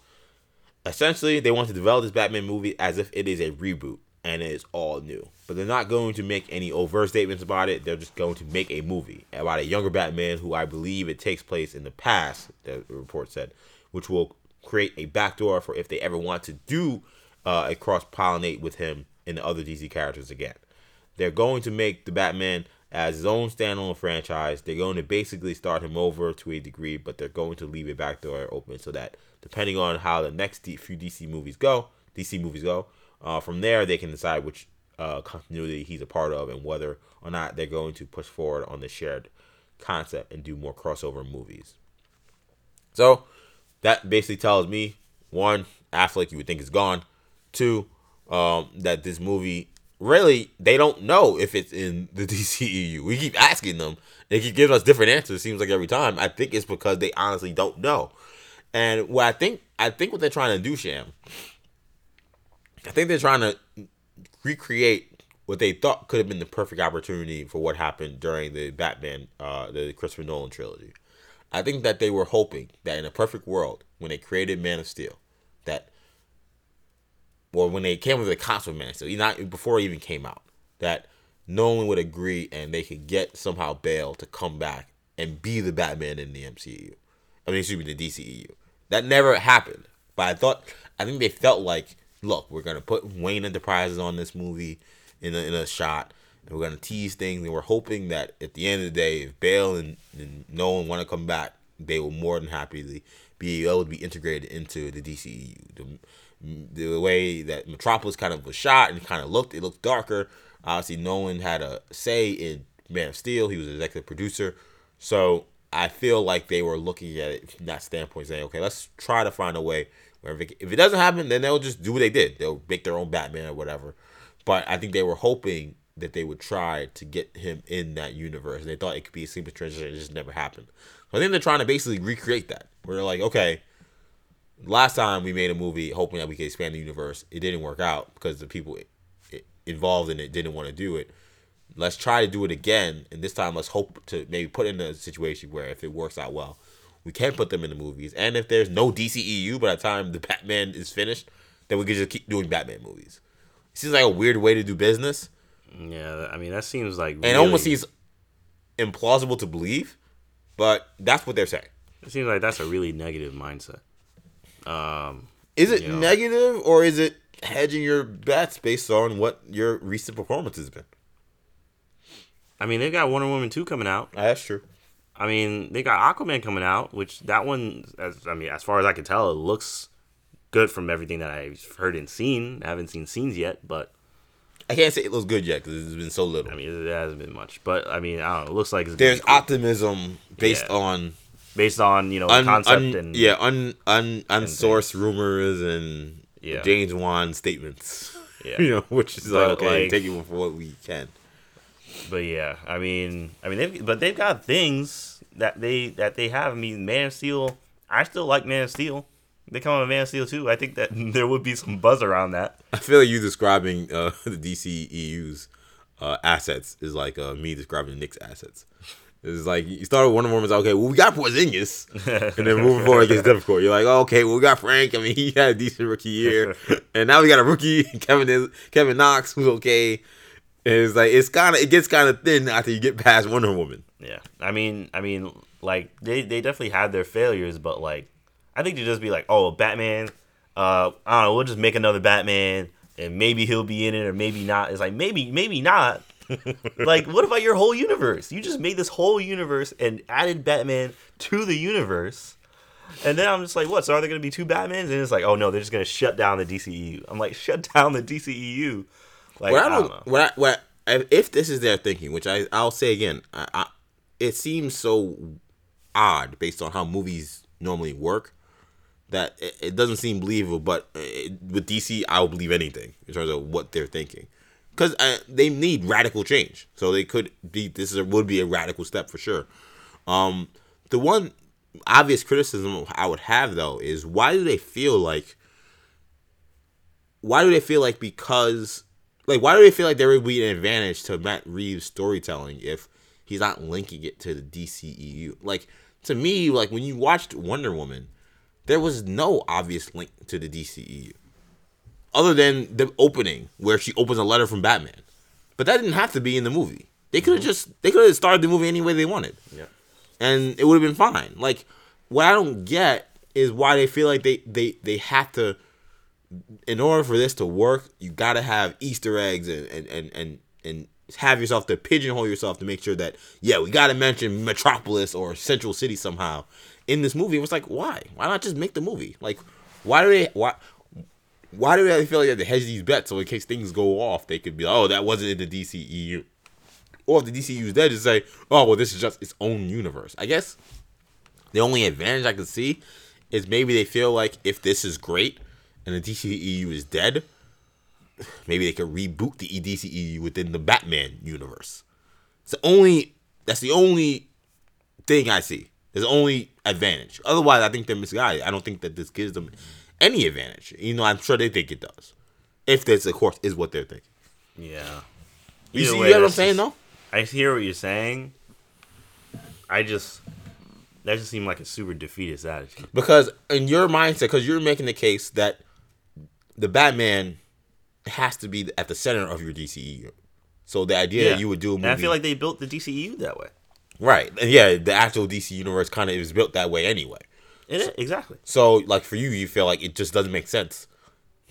essentially, they want to develop this Batman movie as if it is a reboot and it is all new. But they're not going to make any overt statements about it. They're just going to make a movie about a younger Batman who I believe it takes place in the past, the report said, which will create a backdoor for if they ever want to do Uh, it cross-pollinate with him and the other D C characters again. They're going to make the Batman as his own standalone franchise. They're going to basically start him over to a degree, but they're going to leave a back door open so that depending on how the next D- few D C movies go, D C movies go, uh, from there they can decide which uh, continuity he's a part of and whether or not they're going to push forward on the shared concept and do more crossover movies. So that basically tells me, one, Affleck you would think is gone. Two, um, that this movie, really, they don't know if it's in the D C E U. We keep asking them. They keep giving us different answers, it seems like, every time. I think it's because they honestly don't know. And what I think, I think what they're trying to do, Sham, I think they're trying to recreate what they thought could have been the perfect opportunity for what happened during the Batman, uh, the Christopher Nolan trilogy. I think that they were hoping that in a perfect world, when they created Man of Steel, that or when they came with the cops with Man of Steel, so not before it even came out, that no one would agree and they could get somehow Bale to come back and be the Batman in the M C U. I mean, excuse me, the D C E U. That never happened. But I thought, I think they felt like, look, we're going to put Wayne Enterprises on this movie in a, in a shot. And we're going to tease things. And we're hoping that at the end of the day, if Bale and, and Nolan want to come back, they will more than happily be able to be integrated into the D C E U. The, the way that Metropolis kind of was shot and kind of looked, it looked darker. Obviously, Nolan had a say in Man of Steel. He was an executive producer. So I feel like they were looking at it from that standpoint, saying, okay, let's try to find a way where if it, if it doesn't happen, then they'll just do what they did. They'll make their own Batman or whatever. But I think they were hoping that they would try to get him in that universe. And they thought it could be a seamless transition. It just never happened. So I think they're trying to basically recreate that. Where they're like, okay, last time we made a movie hoping that we could expand the universe. It didn't work out because the people involved in it didn't want to do it. Let's try to do it again. And this time, let's hope to maybe put in a situation where if it works out well, we can put them in the movies. And if there's no D C E U by the time the Batman is finished, then we can just keep doing Batman movies. It seems like a weird way to do business. Yeah, I mean, that seems like... And really... it almost seems implausible to believe, but that's what they're saying. It seems like that's a really negative mindset. Um, is it you know, negative, or is it hedging your bets based on what your recent performance has been? I mean, they got Wonder Woman two coming out. That's true. I mean, they got Aquaman coming out, which that one, as I mean, as far as I can tell, it looks good from everything that I've heard and seen. I haven't seen scenes yet, but... I can't say it looks good yet because it's been so little. I mean, it hasn't been much. But, I mean, I don't know. It looks like it's... There's cool. optimism based yeah. on... Based on, you know, un, concept un, and... Yeah, un, un, un, unsourced rumors and yeah. James Wan statements. Yeah. You know, which is but like, okay, like, take it for what we can. But yeah, I mean, I mean, they've, but they've got things that they that they have. I mean, Man of Steel. I still like Man of Steel. They come on Man of Steel too. I think that there would be some buzz around that. I feel like you describing uh, the D C E U's uh, assets is like uh, me describing Nick's assets. It's like you start with Wonder Woman's like, okay, well, we got Porzingis, and then moving forward it gets difficult. You're like, oh, okay, well, we got Frank. I mean, he had a decent rookie year, and now we got a rookie Kevin Kevin Knox who's okay. And it's like it's kind of it gets kind of thin after you get past Wonder Woman. Yeah, I mean, I mean, like they, they definitely had their failures, but like I think they just be like, oh, Batman, uh, I don't know, we'll just make another Batman, and maybe he'll be in it or maybe not. It's like maybe, maybe not. Like, what about your whole universe? You just made this whole universe and added Batman to the universe, and then I'm just like, what? So are there gonna be two Batmans? And it's like, oh no, they're just gonna shut down the D C E U. I'm like, shut down the D C E U. Like, what I don't, I don't what I, what I, if this is their thinking, which I I'll say again, I, I, it seems so odd based on how movies normally work that it, it doesn't seem believable. But it, with D C, I'll believe anything in terms of what they're thinking because they need radical change. So they could be this is a, would be a radical step for sure. Um, the one obvious criticism I would have though is why do they feel like why do they feel like because Like, why do they feel like there would be an advantage to Matt Reeves' storytelling if he's not linking it to the D C E U? Like, to me, like, when you watched Wonder Woman, there was no obvious link to the D C E U. Other than the opening, where she opens a letter from Batman. But that didn't have to be in the movie. They could have mm-hmm. just, they could have started the movie any way they wanted. Yeah. And it would have been fine. Like, what I don't get is why they feel like they, they, they have to... In order for this to work, you gotta have Easter eggs and and, and, and and have yourself to pigeonhole yourself to make sure that, yeah, we gotta mention Metropolis or Central City somehow in this movie. It was like, why? Why not just make the movie? Like, why do they why why do they feel like they have to hedge these bets so in case things go off, they could be like, oh, that wasn't in the D C E U. Or if the D C E U is dead, just say, oh, well, this is just its own universe. I guess the only advantage I could see is maybe they feel like if this is great, and the D C E U is dead, maybe they could reboot the D C E U within the Batman universe. It's the only, that's the only thing I see. It's the only advantage. Otherwise, I think they're misguided. I don't think that this gives them any advantage. You know, I'm sure they think it does. If this, of course, is what they're thinking. Yeah. You Either see way, you know what I'm saying, just, though? I hear what you're saying. I just... That just seemed like a super defeatist attitude. Because in your mindset, because you're making the case that the Batman has to be at the center of your D C E U. So the idea yeah. that you would do a movie... And I feel like they built the D C E U that way. Right. Yeah, the actual D C universe kind of is built that way anyway. It is, exactly. So, like, for you, you feel like it just doesn't make sense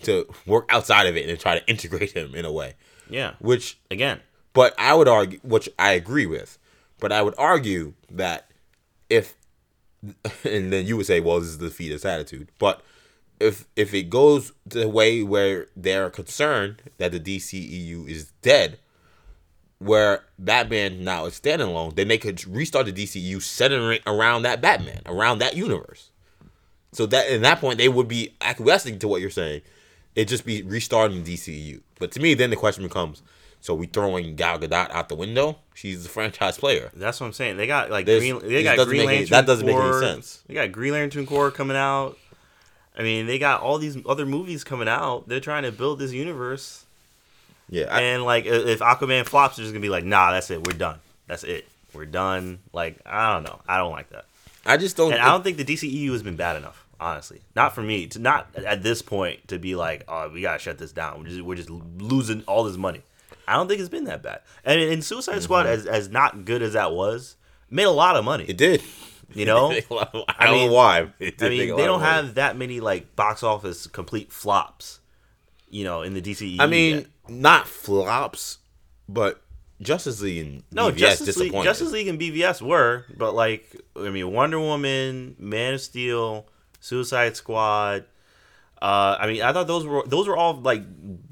to work outside of it and try to integrate him in a way. Yeah. Which, again. But I would argue, which I agree with, but I would argue that if, and then you would say, well, this is the defeatist attitude, but if if it goes the way where they're concerned that the D C E U is dead, where Batman now is standing alone, then they could restart the D C E U centering around that Batman, around that universe. So that at that point, they would be acquiescing to what you're saying. It'd just be restarting the D C E U. But to me, then the question becomes, so we throwing Gal Gadot out the window? She's the franchise player. That's what I'm saying. They got like There's, Green, they got Green Lantern any, That doesn't Corps, make any sense. They got Green Lantern Corps coming out. I mean, they got all these other movies coming out. They're trying to build this universe. Yeah, I, and like if Aquaman flops, they're just gonna be like, nah, that's it. We're done. That's it. We're done. Like I don't know. I don't like that. I just don't. And it, I don't think the D C E U has been bad enough, honestly. Not for me. To not at this point to be like, oh, we gotta shut this down. We're just, we're just losing all this money. I don't think it's been that bad. And in Suicide mm-hmm. Squad, as as not good as that was, made a lot of money. It did. You know, I don't I mean, know why. It did I mean, they don't have money. That many like box office complete flops. You know, in the D C E U. I mean. Yet. Not flops, but Justice League and no, B V S Justice League, Justice League and B V S were, but like I mean, Wonder Woman, Man of Steel, Suicide Squad. Uh, I mean, I thought those were those were all like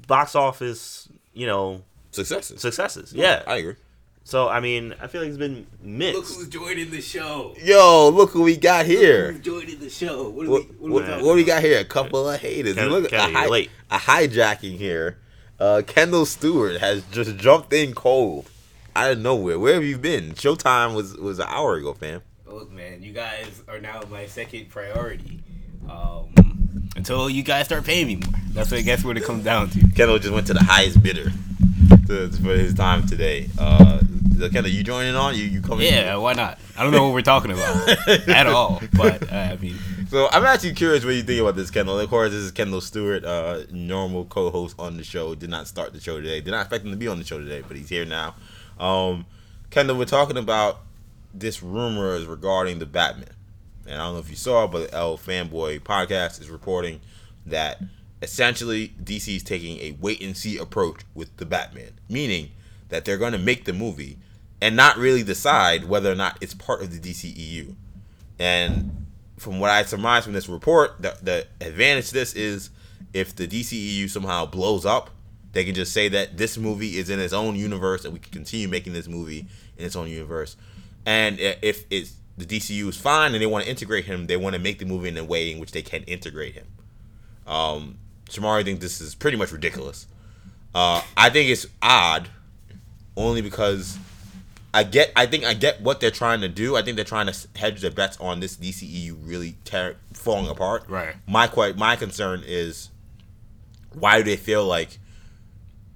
box office, you know, successes. Successes, yeah, yeah I agree. So I mean, I feel like it's been mixed. Look who's joining the show! Yo, look who we got here! Look who joining the show? What do we? What, what, what, what we got here? A couple of haters. Kevin, look, Kevin, a, hi- late. a hijacking here. Uh, Kendall Stewart has just jumped in cold out of nowhere. Where have you been? Showtime was, was an hour ago, fam. Look, man, you guys are now my second priority. Um, until you guys start paying me more. That's what I guess what it comes down to. Kendall just went to the highest bidder to, for his time today. Uh, Kendall, you joining on? You you coming? Yeah, why not? I don't know what we're talking about at all, but uh, I mean. So I'm actually curious what you think about this, Kendall. Of course, this is Kendall Stewart, uh, normal co-host on the show. Did not start the show today. Did not expect him to be on the show today, but he's here now. Um, Kendall, we're talking about this rumor is regarding the Batman. And I don't know if you saw, but the L Fanboy podcast is reporting that essentially D C is taking a wait-and-see approach with the Batman, meaning that they're going to make the movie and not really decide whether or not it's part of the D C E U. And from what I surmise from this report, the, the advantage to this is if the D C E U somehow blows up, they can just say that this movie is in its own universe and we can continue making this movie in its own universe. And if it's, the D C E U is fine and they want to integrate him, they want to make the movie in a way in which they can integrate him. Um, Shamari thinks this is pretty much ridiculous. Uh, I think it's odd only because... I get. I think I get what they're trying to do. I think they're trying to hedge their bets on this D C E U really tear, falling apart. Right. My quite my concern is why do they feel like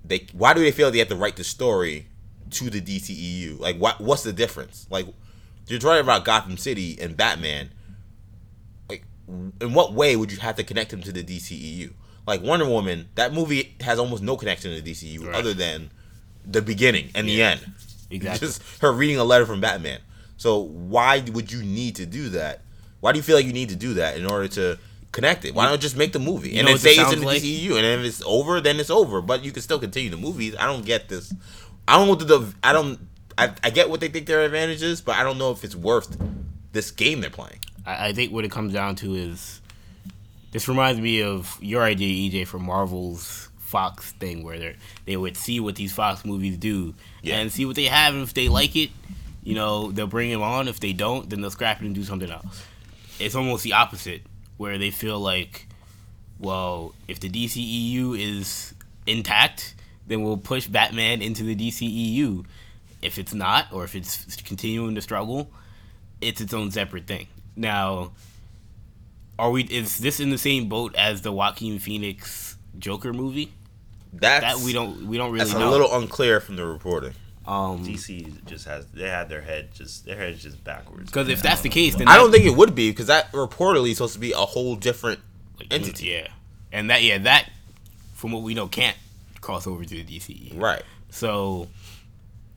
they why do they feel they have to write the story to the D C E U? Like what what's the difference? Like you're talking about Gotham City and Batman. Like in what way would you have to connect them to the D C E U? Like Wonder Woman, that movie has almost no connection to the D C E U right. other than the beginning and yeah. the end. Exactly. Just her reading a letter from Batman. So why would you need to do that? Why do you feel like you need to do that in order to connect it? Why don't just make the movie you and then say it's in the like? D C E U? And if it's over, then it's over. But you can still continue the movies. I don't get this. I don't know the. I don't. I, I get what they think their advantage is, but I don't know if it's worth this game they're playing. I, I think what it comes down to is this reminds me of your idea, E J, for Marvel's Fox thing where they they would see what these Fox movies do yeah. and see what they have, and if they like it, you know, they'll bring them on. If they don't, then they'll scrap it and do something else. It's almost the opposite where they feel like, well, if the D C E U is intact, then we'll push Batman into the D C E U. If it's not, or if it's continuing to struggle, it's its own separate thing. Now, are we? Is this in the same boat as the Joaquin Phoenix Joker movie? That's, that we don't we don't really that's know. That's a little unclear from the reporting. Um, D C just has they had their head just their head's just backwards. Because if that's the case, then I that, don't think it would be because that reportedly is supposed to be a whole different like, entity. Yeah, and that yeah that from what we know can't cross over to the D C E U. Right. So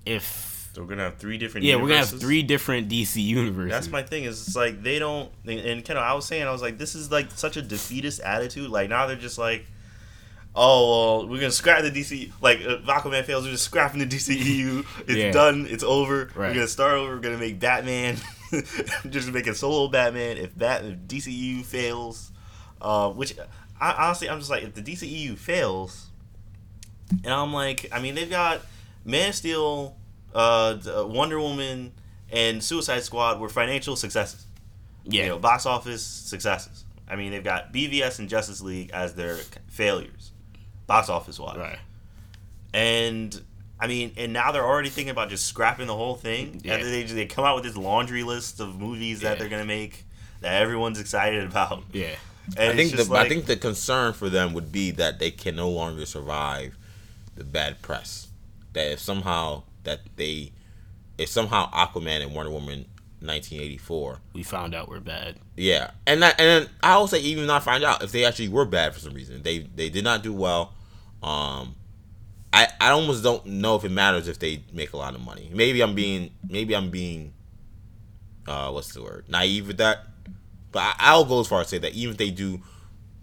if So we're gonna have three different. Yeah, universes. We're gonna have three different D C universes. That's my thing. Is it's like they don't. And Kendall, I was saying, I was like, this is like such a defeatist attitude. Like now they're just like, oh, well, we're gonna scrap the D C. Like if Aquaman fails, we're just scrapping the D C E U. It's yeah. done. It's over. Right. We're gonna start over. We're gonna make Batman. Just make a solo Batman. If that if D C E U fails, uh, which I honestly I'm just like, if the D C E U fails, and I'm like, I mean they've got Man of Steel. Uh, Wonder Woman and Suicide Squad were financial successes. Yeah, you know, box office successes. I mean, they've got B V S and Justice League as their failures, box office wise. Right. And I mean, and now they're already thinking about just scrapping the whole thing. Yeah. And they they come out with this laundry list of movies yeah. that they're gonna make that everyone's excited about. Yeah. And I think the like, I think the concern for them would be that they can no longer survive the bad press. That if somehow. That they, if somehow Aquaman and Wonder Woman, nineteen eighty-four, we found out we're bad. Yeah, and that, and I also say even not find out if they actually were bad for some reason. They they did not do well. Um, I I almost don't know if it matters if they make a lot of money. Maybe I'm being maybe I'm being, uh, what's the word? Naive with that. But I, I'll go as far as to say that even if they do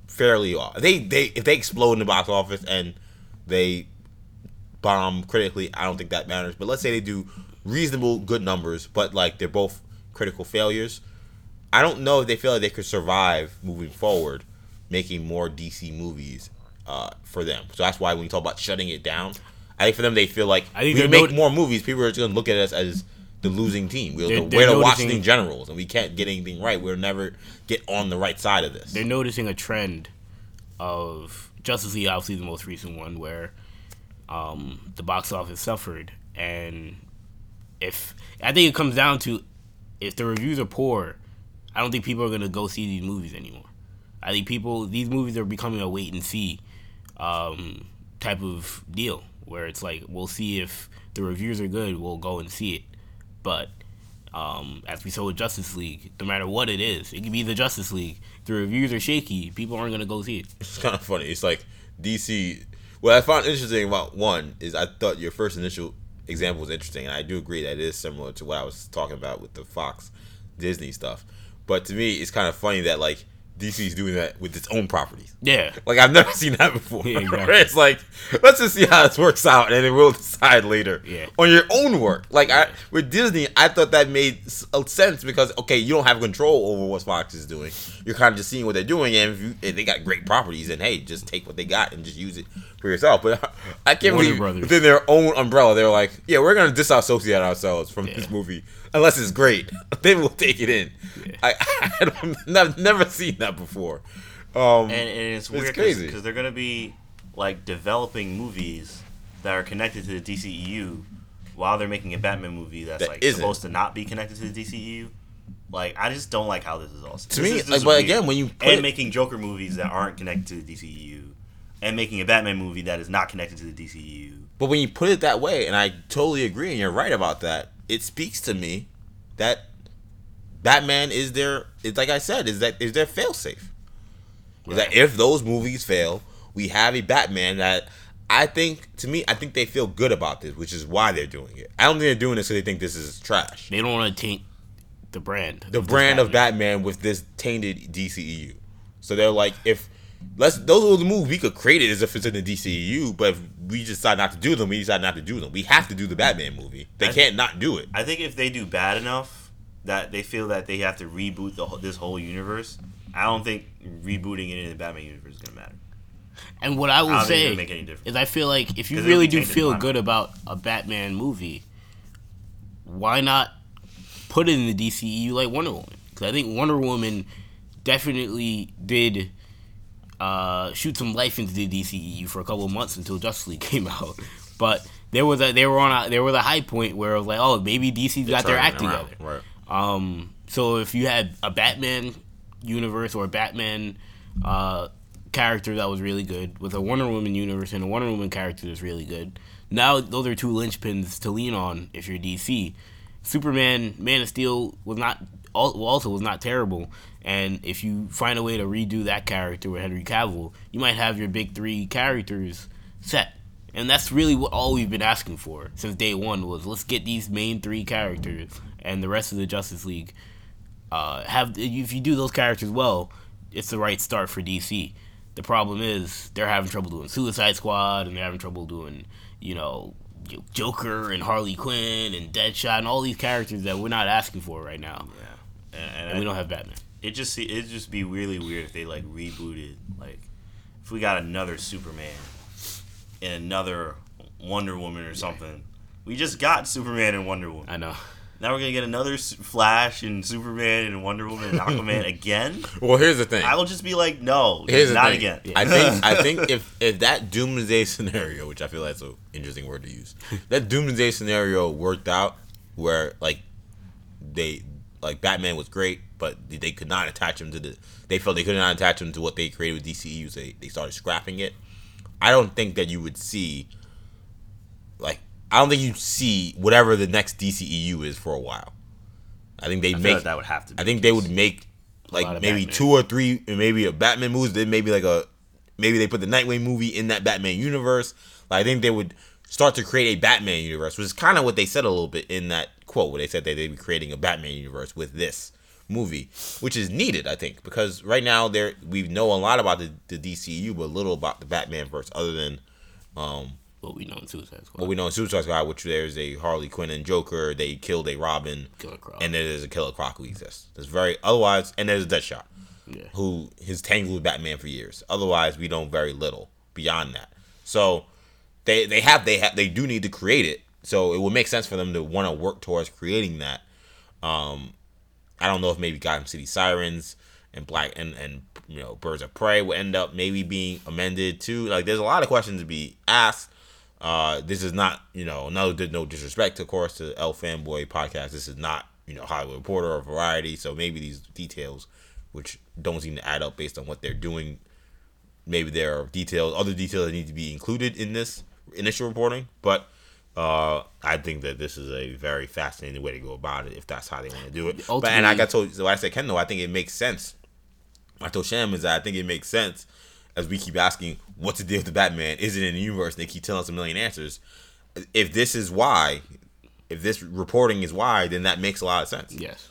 fairly well, if they they if they explode in the box office and they. Bomb critically, I don't think that matters. But let's say they do reasonable good numbers, but like they're both critical failures. I don't know if they feel like they could survive moving forward, making more D C movies uh, for them. So that's why when you talk about shutting it down, I think for them they feel like I think we make no- more movies, people are just gonna look at us as the losing team. We're they're, the they're noticing- Washington Generals, and we can't get anything right. We'll never get on the right side of this. They're noticing a trend of Justice League, obviously the most recent one, where. Um, the box office suffered, and if I think it comes down to if the reviews are poor, I don't think people are gonna go see these movies anymore. I think people these movies are becoming a wait and see um, type of deal where it's like we'll see if the reviews are good, we'll go and see it. But um, as we saw with Justice League, no matter what it is, it could be the Justice League. If the reviews are shaky, people aren't gonna go see it. It's kind of funny. It's like D C. What I found interesting about one is I thought your first initial example was interesting, and I do agree that it is similar to what I was talking about with the Fox Disney stuff. But to me, it's kind of funny that like D C is doing that with its own properties. Yeah, like I've never seen that before. Yeah, exactly. It's like let's just see how this works out, and then we'll decide later. Yeah. On your own work. Like I, with Disney, I thought that made sense because okay, you don't have control over what Fox is doing. You're kind of just seeing what they're doing, and if, you, if they got great properties, then hey, just take what they got and just use it. For yourself, but I can't believe within their own umbrella, they're like, yeah, we're gonna disassociate ourselves from yeah. this movie unless it's great. Then we'll take it in. Yeah. I, I don't, I've never seen that before, um, and, and it's weird because they're gonna be like developing movies that are connected to the D C E U while they're making a Batman movie that's that like isn't. supposed to not be connected to the D C E U. Like I just don't like how this is all. To me, like, but again, when you put and it- making Joker movies that aren't connected to the D C E U. And making a Batman movie that is not connected to the D C E U. But when you put it that way, and I totally agree, and you're right about that, it speaks to me that Batman is their, it's like I said, is that is their fail-safe. Right. That if those movies fail, we have a Batman that I think, to me, I think they feel good about this, which is why they're doing it. I don't think they're doing this because they think this is trash. They don't want to taint the brand. The brand of Batman with this tainted D C E U. So they're like, if... Let's those are the moves we could create it as if it's in the D C E U, but if we decide not to do them, we decide not to do them. We have to do the Batman movie. They I can't th- not do it. I think if they do bad enough that they feel that they have to reboot the whole, this whole universe, I don't think rebooting it in the Batman universe is going to matter. And what I would I say make any is I feel like if you really do feel good about a Batman movie, why not put it in the D C E U like Wonder Woman? Because I think Wonder Woman definitely did... Uh, shoot some life into the D C E U for a couple of months until Justice League came out, but there was a they were on a, there was a high point where it was like, oh, maybe D C got their act together. Right. Um, so if you had a Batman universe or a Batman uh, character that was really good with a Wonder Woman universe and a Wonder Woman character that's really good, now those are two linchpins to lean on if you're D C. Superman, Man of Steel was not also was not terrible. And if you find a way to redo that character with Henry Cavill, you might have your big three characters set. And that's really what all we've been asking for since day one was, let's get these main three characters and the rest of the Justice League. Uh, have if you do those characters well, it's the right start for D C. The problem is they're having trouble doing Suicide Squad, and they're having trouble doing, you know, Joker and Harley Quinn and Deadshot and all these characters that we're not asking for right now. Yeah, and, and, and we don't have Batman. It just it'd just be really weird if they like rebooted, like if we got another Superman and another Wonder Woman or something. Yeah. We just got Superman and Wonder Woman. I know. Now we're going to get another Flash and Superman and Wonder Woman and Aquaman again? Well, here's the thing. I will just be like, no, here's not thing. Again. I think I think if, if that doomsday scenario, which I feel that's an interesting word to use, that doomsday scenario worked out where, like, they like Batman was great, but they could not attach him to the... They felt they could not attach him to what they created with D C E U, so they, they started scrapping it. I don't think that you would see, like, I don't think you'd see whatever the next D C E U is for a while. I think they make like that would have to. Be I think they would make like maybe Batman. two or three, maybe a Batman movie. Then maybe like a maybe they put the Nightwing movie in that Batman universe. Like I think they would start to create a Batman universe, which is kind of what they said a little bit in that quote where they said that they'd be creating a Batman universe with this movie, which is needed, I think, because right now there we know a lot about the, the D C E U, but little about the Batman verse, other than. Um, What we know in Suicide Squad. What we know in Suicide Squad, which there's a Harley Quinn and Joker, they killed a Robin, Killer Croc. And there's a Killer Croc who exists. There's very otherwise, and there's Deadshot, yeah. who has tangled with Batman for years. Otherwise, we know very little beyond that. So they they have they have they do need to create it. So it would make sense for them to want to work towards creating that. Um, I don't know if maybe Gotham City Sirens and Black and and you know Birds of Prey would end up maybe being amended too. Like there's a lot of questions to be asked. Uh, this is not, you know, no, no disrespect, of course, to L Fanboy podcast. This is not, you know, Hollywood Reporter or Variety. So maybe these details, which don't seem to add up based on what they're doing, maybe there are details, other details that need to be included in this initial reporting. But uh, I think that this is a very fascinating way to go about it if that's how they want to do it. Ultimately, but and like I told, so I said Kendall, I think it makes sense. I told Sham is that I think it makes sense. As we keep asking, what's the deal with the Batman? Is it in the universe? And they keep telling us a million answers. If this is why, if this reporting is why, then that makes a lot of sense. Yes.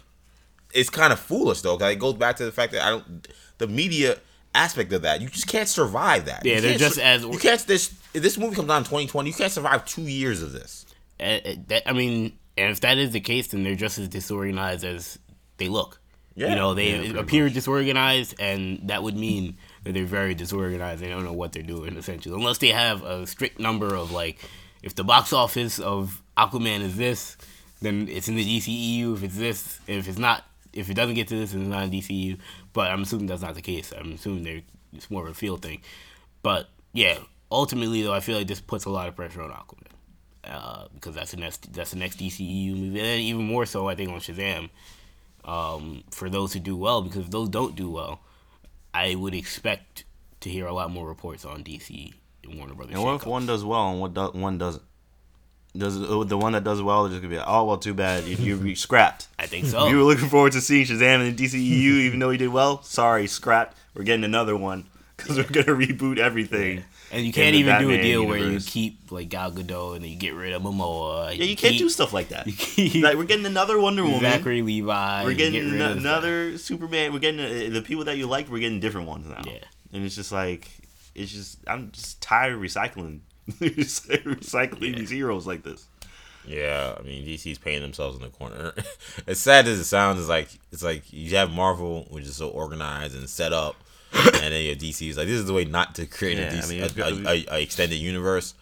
It's kind of foolish, though, because it goes back to the fact that I don't. The media aspect of that, you just can't survive that. Yeah, they're just sur- as... You can't, this, if this movie comes out in twenty twenty, you can't survive two years of this. And, that, I mean, and if that is the case, then they're just as disorganized as they look. Yeah. You know, they yeah, appear much. disorganized, and that would mean... They're very disorganized. They don't know what they're doing, essentially. Unless they have a strict number of, like, if the box office of Aquaman is this, then it's in the D C E U. If it's this, and if it's not, if it doesn't get to this, then it's not in D C E U. But I'm assuming that's not the case. I'm assuming they're, it's more of a field thing. But, yeah, ultimately, though, I feel like this puts a lot of pressure on Aquaman. Uh, because that's the next that's the next D C E U movie. And then even more so, I think, on Shazam. Um, for those who do well, because if those don't do well, I would expect to hear a lot more reports on D C and Warner Brothers. And what if one does well and what do, one doesn't? Does the one that does well is just gonna be like, oh well, too bad you you scrapped. I think so. You were looking forward to seeing Shazam in the D C E U, even though he did well. Sorry, scrapped. We're getting another one because yeah. we're gonna reboot everything. Yeah. And you can't even Batman do a deal universe. Where you keep like Gal Gadot and then you get rid of Momoa. You yeah, you keep, can't do stuff like that. Keep, like we're getting another Wonder Woman, Zachary Levi. We're getting get n- another that. Superman. We're getting uh, the people that you like. We're getting different ones now. Yeah, and it's just like it's just I'm just tired of recycling, recycling yeah. these heroes like this. Yeah, I mean D C's painting themselves in the corner. As sad as it sounds, it's like it's like you have Marvel, which is so organized and set up. And then your D C is like, this is the way not to create yeah, a, D C, I mean, a, a, a, a extended universe.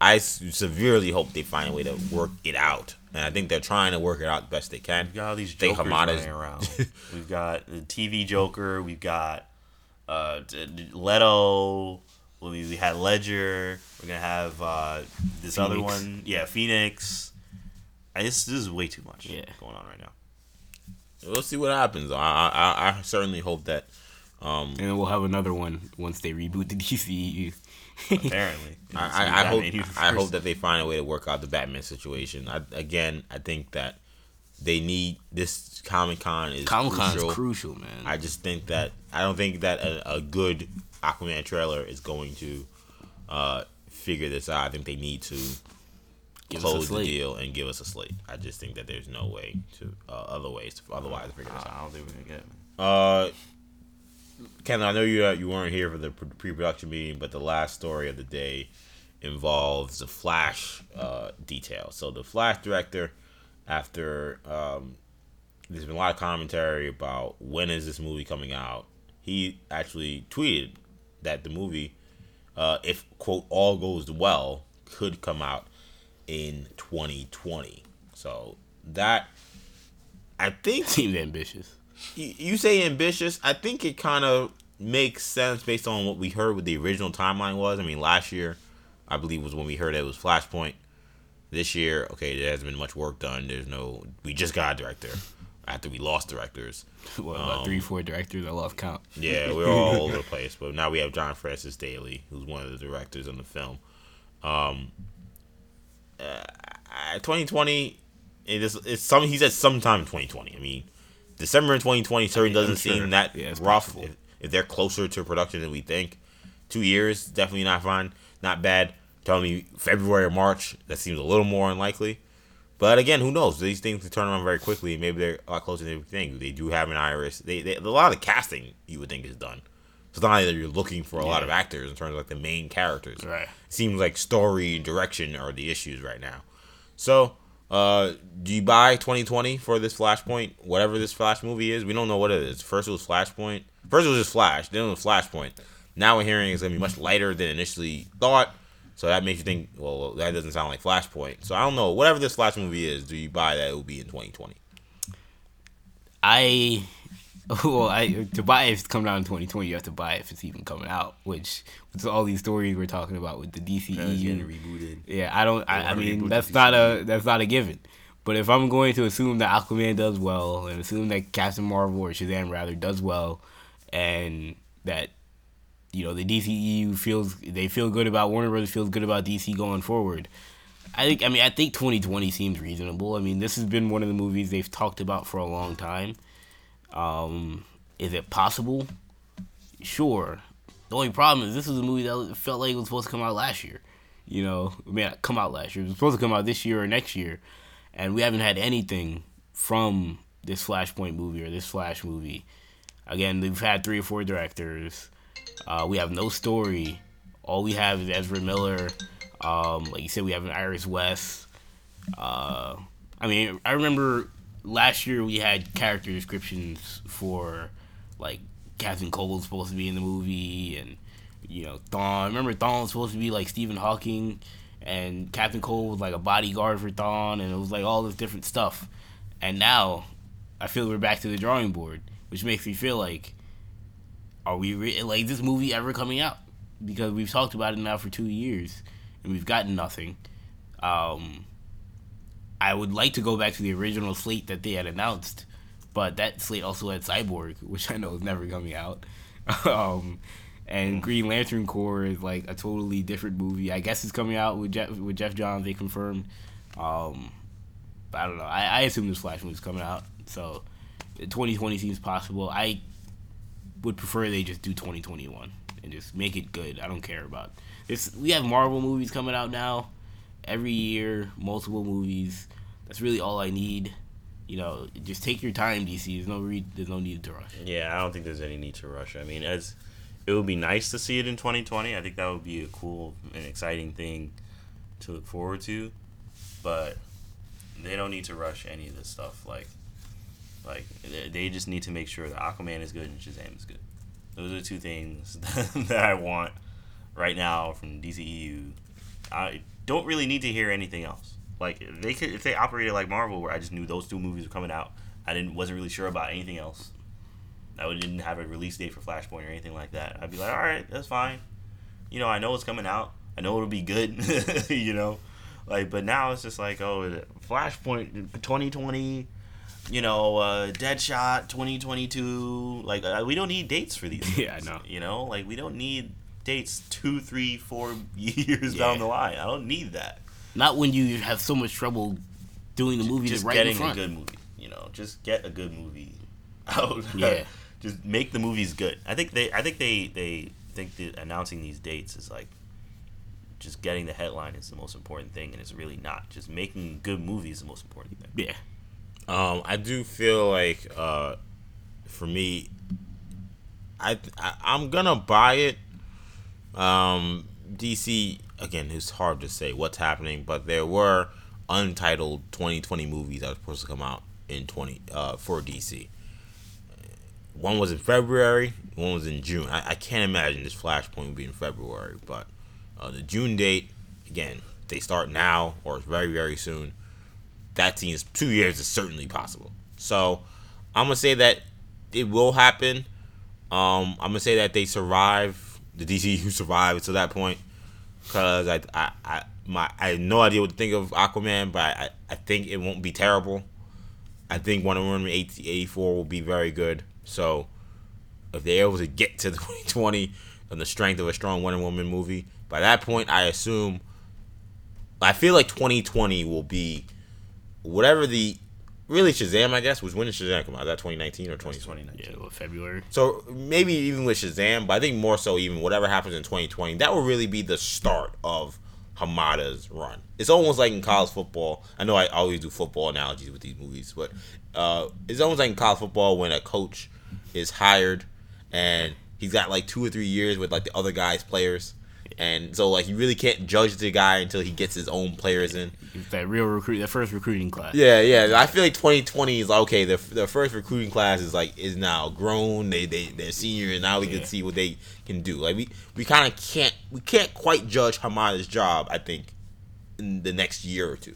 I severely hope they find a way to work it out, and I think they're trying to work it out the best they can. We've got all these Jokers running around. We've got the T V Joker. We've got uh, Leto. We, we had Ledger. We're gonna have uh, this Phoenix. Other one. Yeah, Phoenix. I just, this is way too much yeah. going on right now. We'll see what happens. I I, I certainly hope that. Um, and then we'll have another one once they reboot the D C E U. Apparently. I, I, I, hope, I hope that they find a way to work out the Batman situation. I, again, I think that they need this Comic-Con is Comic-Con crucial. Comic-Con is crucial, man. I just think that, I don't think that a, a good Aquaman trailer is going to uh, figure this out. I think they need to give close the deal and give us a slate. I just think that there's no way to uh, other ways to otherwise uh, figure this out. I don't think we're gonna get it. Uh, Kendall, I know you uh, you weren't here for the pre-production meeting, but the last story of the day involves the Flash uh, detail. So the Flash director, after um, there's been a lot of commentary about when is this movie coming out, he actually tweeted that the movie, uh, if, quote, all goes well, could come out in twenty twenty. So that, I think... Seems ambitious. You, you say ambitious. I think it kind of makes sense based on what we heard what the original timeline was. I mean, last year, I believe, was when we heard it was Flashpoint. This year, okay, there hasn't been much work done. There's no... We just got a director after we lost directors. What, um, about three, four directors? I lost count. Yeah, we were all over the place. But now we have John Francis Daley, who's one of the directors on the film. Um, uh, twenty twenty, it is, it's some, he said sometime in twenty twenty. I mean, December in twenty twenty certainly doesn't sure. seem that yeah, rough. If, if they're closer to production than we think. Two years, definitely not fine. Not bad. Tell me February or March. That seems a little more unlikely. But again, who knows? These things can turn around very quickly. Maybe they're a lot closer than we think. They do have an iris. They, they a lot of casting you would think is done. So it's not that you're looking for a yeah. lot of actors in terms of like the main characters. Right. It seems like story and direction are the issues right now. So, uh, do you buy twenty twenty for this Flashpoint? Whatever this Flash movie is, we don't know what it is. First it was Flashpoint. First it was just Flash. Then it was Flashpoint. Now we're hearing it's gonna be much lighter than initially thought. So that makes you think, well, that doesn't sound like Flashpoint. So I don't know. Whatever this Flash movie is, do you buy that it will be in twenty twenty? I, well, I to buy it if it's coming out in twenty twenty, you have to buy it if it's even coming out. Which with all these stories we're talking about with the D C E U rebooted, yeah, I don't. I, I mean, that's not a that's not a given. But if I'm going to assume that Aquaman does well, and assume that Captain Marvel or Shazam rather does well, and that, you know, the D C E U feels they feel good about Warner Brothers feels good about D C going forward. I think I mean I think twenty twenty seems reasonable. I mean, this has been one of the movies they've talked about for a long time. Um, is it possible? Sure. The only problem is this was a movie that felt like it was supposed to come out last year. You know, I mean, come out last year. It was supposed to come out this year or next year, and we haven't had anything from this Flashpoint movie or this Flash movie. Again, we've had three or four directors. Uh, we have no story. All we have is Ezra Miller. Um, like you said, we have an Iris West. Uh, I mean, I remember last year we had character descriptions for, like, Captain Cold was supposed to be in the movie, and, you know, Thawne. Remember Thawne was supposed to be, like, Stephen Hawking, and Captain Cold was, like, a bodyguard for Thawne, and it was, like, all this different stuff. And now, I feel we're back to the drawing board, which makes me feel like, are we re- like this movie ever coming out? Because we've talked about it now for two years and we've gotten nothing. Um, I would like to go back to the original slate that they had announced, but that slate also had Cyborg, which I know is never coming out. um, and Green Lantern Corps is like a totally different movie. I guess it's coming out with Jeff with Jeff Johns. They confirmed. Um, I don't know. I, I assume this Flash movie's coming out. So twenty twenty seems possible. I. would prefer they just do twenty twenty-one and just make it good. I don't care about this. We have Marvel movies coming out now every year, multiple movies. That's really all I need. You know, just take your time, D C. There's no re- there's no need to rush. Yeah, I don't think there's any need to rush. I mean, as it would be nice to see it in twenty twenty. I think that would be a cool and exciting thing to look forward to. But they don't need to rush any of this stuff. Like, Like, they just need to make sure that Aquaman is good and Shazam is good. Those are the two things that I want right now from D C E U. I don't really need to hear anything else. Like, if they could, if they operated like Marvel, where I just knew those two movies were coming out, I didn't wasn't really sure about anything else. I didn't have a release date for Flashpoint or anything like that. I'd be like, all right, that's fine. You know, I know it's coming out. I know it'll be good, you know? Like, but now it's just like, oh, Flashpoint twenty twenty... You know, uh, Deadshot twenty twenty-two. Like, uh, we don't need dates for these things. Yeah, I know. You know, like, we don't need dates two, three, four years yeah. down the line. I don't need that. Not when you have so much trouble doing the movie just, just right in front. Just getting a good movie. You know, just get a good movie out. Yeah. Just make the movies good. I think they. I think they. They think that announcing these dates is like just getting the headline is the most important thing, and it's really not. Just making good movies is the most important thing. Yeah. Um, I do feel like, uh, for me, I, I I'm gonna buy it. Um, D C, again, it's hard to say what's happening, but there were untitled twenty twenty movies that were supposed to come out in twenty uh, for D C. One was in February, one was in June. I, I can't imagine this Flashpoint would be in February, but uh, the June date, again, they start now or very very soon. That seems two years is certainly possible. So I'm gonna say that it will happen. Um, I'm gonna say that they survive. The D C U survives to that point, because I, I, I, my, I have no idea what to think of Aquaman, but I, I think it won't be terrible. I think Wonder Woman eighty-four will be very good. So if they're able to get to the twenty twenty on the strength of a strong Wonder Woman movie, by that point, I assume, I feel like twenty twenty will be whatever the. Really, Shazam, I guess, was when did Shazam come out? Is that twenty nineteen or twenty twenty? twenty nineteen. Yeah, well, February. So maybe even with Shazam, but I think more so even whatever happens in twenty twenty, that will really be the start of Hamada's run. It's almost like in college football. I know I always do football analogies with these movies, but uh, it's almost like in college football when a coach is hired and he's got like two or three years with like the other guy's players. And so, like, you really can't judge the guy until he gets his own players in. It's that real recruit, that first recruiting class. Yeah, yeah. I feel like twenty twenty is like, okay. The the first recruiting class is like is now grown. They they they're senior, and now we yeah. can see what they can do. Like we, we kind of can't we can't quite judge Hamada's job. I think in the next year or two,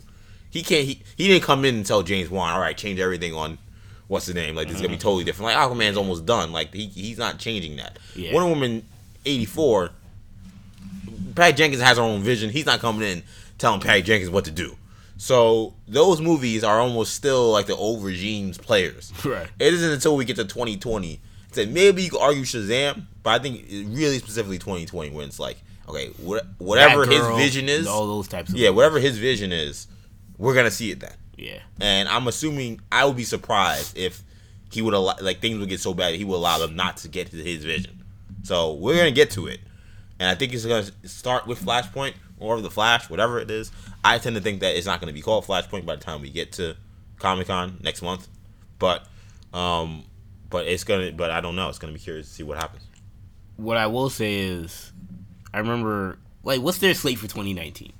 he can't. He, he didn't come in and tell James Wan, all right, change everything on. What's the name? Like this mm-hmm. is gonna be totally different. Like Aquaman's almost done. Like he he's not changing that. Yeah. Wonder Woman eighty-four. Patty Jenkins has her own vision. He's not coming in telling Patty Jenkins what to do. So those movies are almost still like the old regime's players. Right. It isn't until we get to twenty twenty. That maybe you could argue Shazam, but I think really specifically twenty twenty when it's like, okay, what, whatever girl, his vision is, all those types of yeah, movies. Whatever his vision is, we're gonna see it then. Yeah. And I'm assuming I would be surprised if he would allow, like things would get so bad that he would allow them not to get to his vision. So we're gonna get to it. And I think it's going to start with Flashpoint or The Flash, whatever it is. I tend to think that it's not going to be called Flashpoint by the time we get to Comic-Con next month. But um, but it's going to, but I don't know. It's going to be curious to see what happens. What I will say is, I remember, like, what's their slate for twenty nineteen?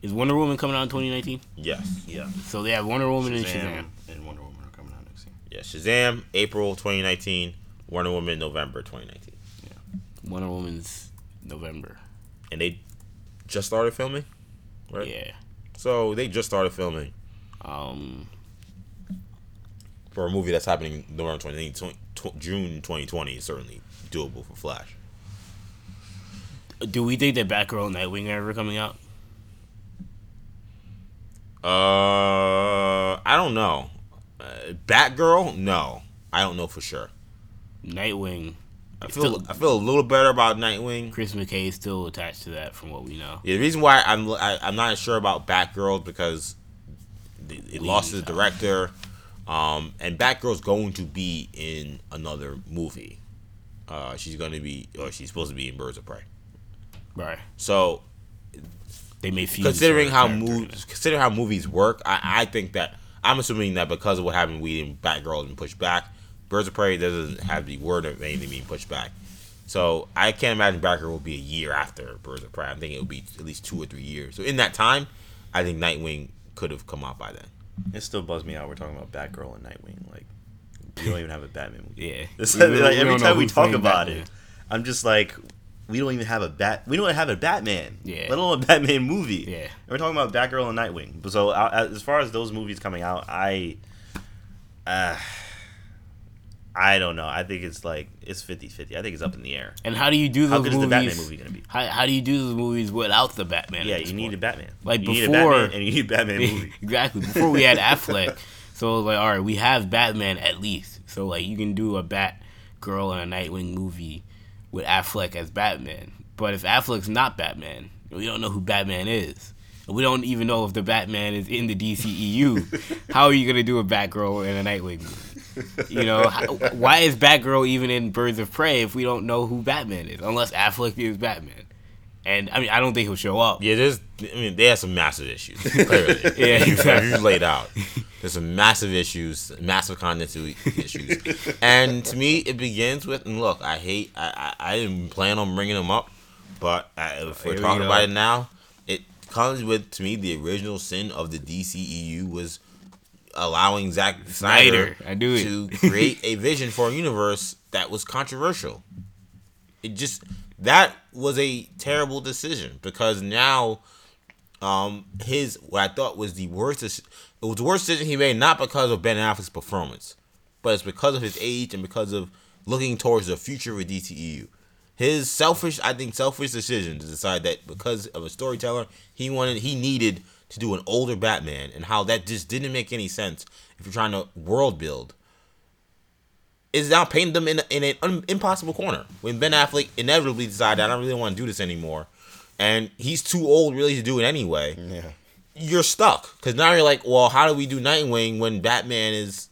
Is Wonder Woman coming out in twenty nineteen? Yes. Yeah. So they have Wonder Woman Shazam and Shazam. And Wonder Woman are coming out next year. Yeah, Shazam, April twenty nineteen. Wonder Woman, November twenty nineteen. Yeah. Wonder Woman's November. And they just started filming, right? Yeah. So they just started filming. Um, for a movie that's happening around twenty nineteen, June twenty twenty is certainly doable for Flash. Do we think that Batgirl and Nightwing are ever coming out? Uh, I don't know. Uh, Batgirl? No. I don't know for sure. Nightwing. I feel still, I feel a little better about Nightwing. Chris McKay is still attached to that, from what we know. Yeah, the reason why I'm I, I'm not sure about Batgirl because it, it lost the director, um, and Batgirl's going to be in another movie. Uh, she's going to be, or she's supposed to be in Birds of Prey. Right. So they may feel considering how movies considering how movies work. I, I think that I'm assuming that because of what happened, we didn't Batgirl has been pushed back. Birds of Prey doesn't have the word of anything being pushed back. So I can't imagine Batgirl will be a year after Birds of Prey. I'm thinking it will be at least two or three years. So in that time, I think Nightwing could have come out by then. It still buzzes me out. We're talking about Batgirl and Nightwing. Like, we don't even have a Batman movie. Yeah. It's like, really, like, every time we talk about Batman. It, I'm just like, we don't even have a bat. We don't have a Batman. Yeah. Let alone a Batman movie. Yeah. And we're talking about Batgirl and Nightwing. So I, as far as those movies coming out, I. Uh, I don't know. I think it's like, it's fifty-fifty. I think it's up in the air. And how do you do those movies? How good movies, is the Batman movie going to be? How, how do you do those movies without the Batman? Yeah, you need a Batman. Like you before, need a Batman and you need a Batman movie. Exactly. Before we had Affleck, so it was like, all right, we have Batman at least. So like you can do a Batgirl and a Nightwing movie with Affleck as Batman. But if Affleck's not Batman, we don't know who Batman is. We don't even know if the Batman is in the D C E U. How are you going to do a Batgirl and a Nightwing movie? You know, how, why is Batgirl even in Birds of Prey if we don't know who Batman is? Unless Affleck is Batman. And, I mean, I don't think he'll show up. Yeah, there's, I mean, they have some massive issues, clearly. Yeah, exactly. You laid out. There's some massive issues, massive continuity issues. And to me, it begins with, and look, I hate, I, I, I didn't plan on bringing them up, but I, if we're Here talking we about it now, it comes with, to me, the original sin of the D C E U was allowing Zack Snyder, Snyder I do it. to create a vision for a universe that was controversial. It just... That was a terrible decision because now um, his, what I thought was the worst, it was the worst decision he made, not because of Ben Affleck's performance, but it's because of his age and because of looking towards the future with D C E U. His selfish, I think, selfish decision to decide that because of a storyteller, he wanted, he needed to do an older Batman and how that just didn't make any sense if you're trying to world build. Is now painting them in in an un, impossible corner when Ben Affleck inevitably decided I don't really want to do this anymore, and he's too old really to do it anyway. Yeah, you're stuck because now you're like, well, how do we do Nightwing when Batman is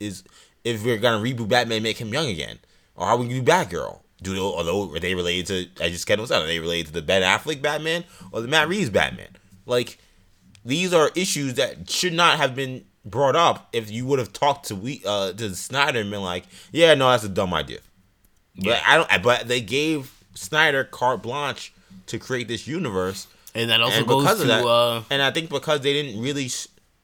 is if we're gonna reboot Batman, make him young again, or how we do Batgirl? Do they, are they related to? I just Kendall said, are they related to the Ben Affleck Batman or the Matt Reeves Batman? Like, these are issues that should not have been brought up if you would have talked to we uh to Snyder and been like, yeah, no, that's a dumb idea. Yeah. But I don't. But they gave Snyder carte blanche to create this universe, and that also and goes to. That, uh... And I think because they didn't really,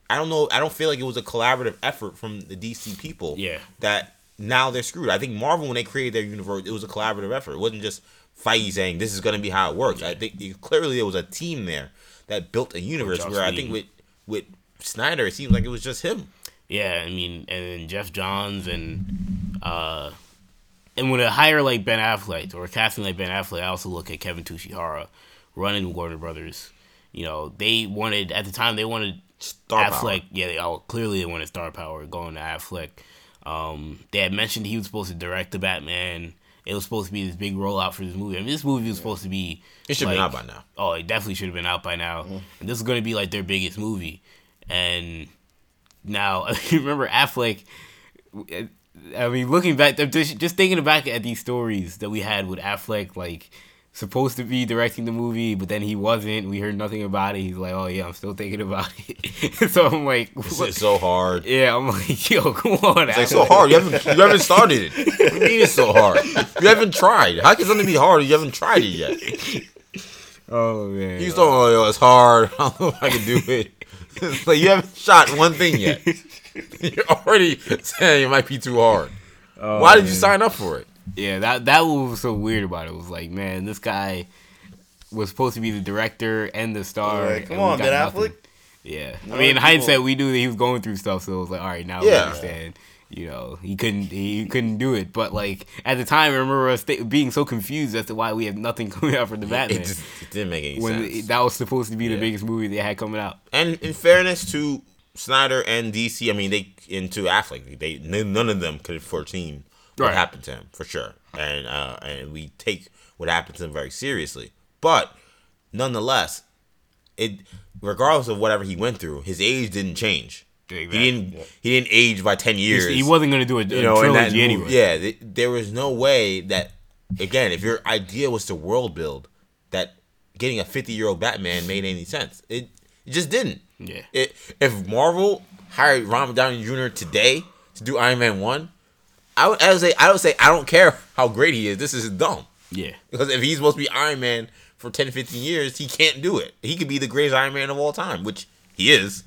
I don't know, I don't feel like it was a collaborative effort from the D C people. Yeah. That now they're screwed. I think Marvel, when they created their universe, it was a collaborative effort. It wasn't just Feige saying this is going to be how it works. Yeah. I think clearly there was a team there that built a universe where mean. I think with with. Snyder, it seems like it was just him. Yeah, I mean, and then Jeff Johns and uh, and when I hire like Ben Affleck or casting like Ben Affleck, I also look at Kevin Tushihara running Warner Brothers. You know, they wanted at the time they wanted star Affleck. Power. Yeah, they all clearly they wanted star power going to Affleck. Um, they had mentioned he was supposed to direct the Batman. It was supposed to be this big rollout for this movie. I mean, this movie was supposed to be. It should have like, been out by now. Oh, it definitely should have been out by now. Mm-hmm. And this is going to be like their biggest movie. And now, you remember Affleck, I mean, looking back, just thinking back at these stories that we had with Affleck, like, supposed to be directing the movie, but then he wasn't. We heard nothing about it. He's like, oh, yeah, I'm still thinking about it. So I'm like... This is so hard. Yeah, I'm like, yo, come on, It's Affleck. Like so hard. You haven't, you haven't started it. What do you mean it's so hard? You haven't tried. How can something be hard if you haven't tried it yet? Oh, man. He's like, oh, yo, it's hard. I don't know if I can do it. Like, you haven't shot one thing yet. You're already saying it might be too hard. Oh, Why did man. you sign up for it? Yeah, that that was so weird about it. It was like, man, this guy was supposed to be the director and the star. Like, come on, Ben Affleck. Yeah, no, I mean, in hindsight, we knew that he was going through stuff, so it was like, all right, now yeah. we understand. You know, he couldn't he couldn't do it. But, like, at the time, I remember us th- being so confused as to why we have nothing coming out for the Batman. It, just, it didn't make any when sense. It, that was supposed to be yeah. the biggest movie they had coming out. And in fairness to Snyder and D C, I mean, they and to Affleck, they, none of them could foresee what right. happened to him, for sure. And, uh, and we take what happened to him very seriously. But, nonetheless, it regardless of whatever he went through, his age didn't change. Exactly. He didn't. Yeah. He didn't age by ten years. He wasn't going to do a, a you know, trilogy that, anyway. Yeah, th- there was no way that. Again, if your idea was to world build, that getting a fifty-year-old Batman made any sense. It, it just didn't. Yeah. It, if Marvel hired Robert Downey Junior today to do Iron Man one, I would, I would say I would say I don't care how great he is. This is dumb. Yeah. Because if he's supposed to be Iron Man for ten, fifteen years, he can't do it. He could be the greatest Iron Man of all time, which he is.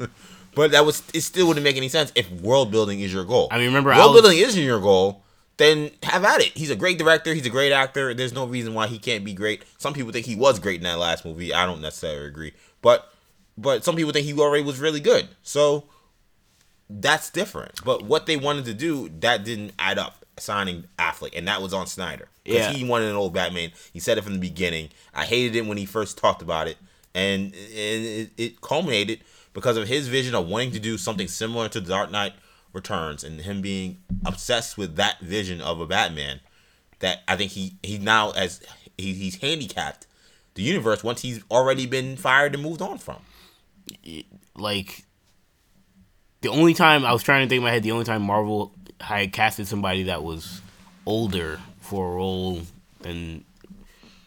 But that was it. Still wouldn't make any sense if world building is your goal. I mean, remember, world was, building isn't your goal. Then have at it. He's a great director. He's a great actor. There's no reason why he can't be great. Some people think he was great in that last movie. I don't necessarily agree, but but some people think he already was really good. So that's different. But what they wanted to do, that didn't add up. Signing Affleck, and that was on Snyder because yeah. he wanted an old Batman. He said it from the beginning. I hated it when he first talked about it, and it, it culminated. Because of his vision of wanting to do something similar to Dark Knight Returns and him being obsessed with that vision of a Batman, that I think he, he now as he, he's handicapped the universe once he's already been fired and moved on from. Like, the only time I was trying to think in my head, the only time Marvel had casted somebody that was older for a role than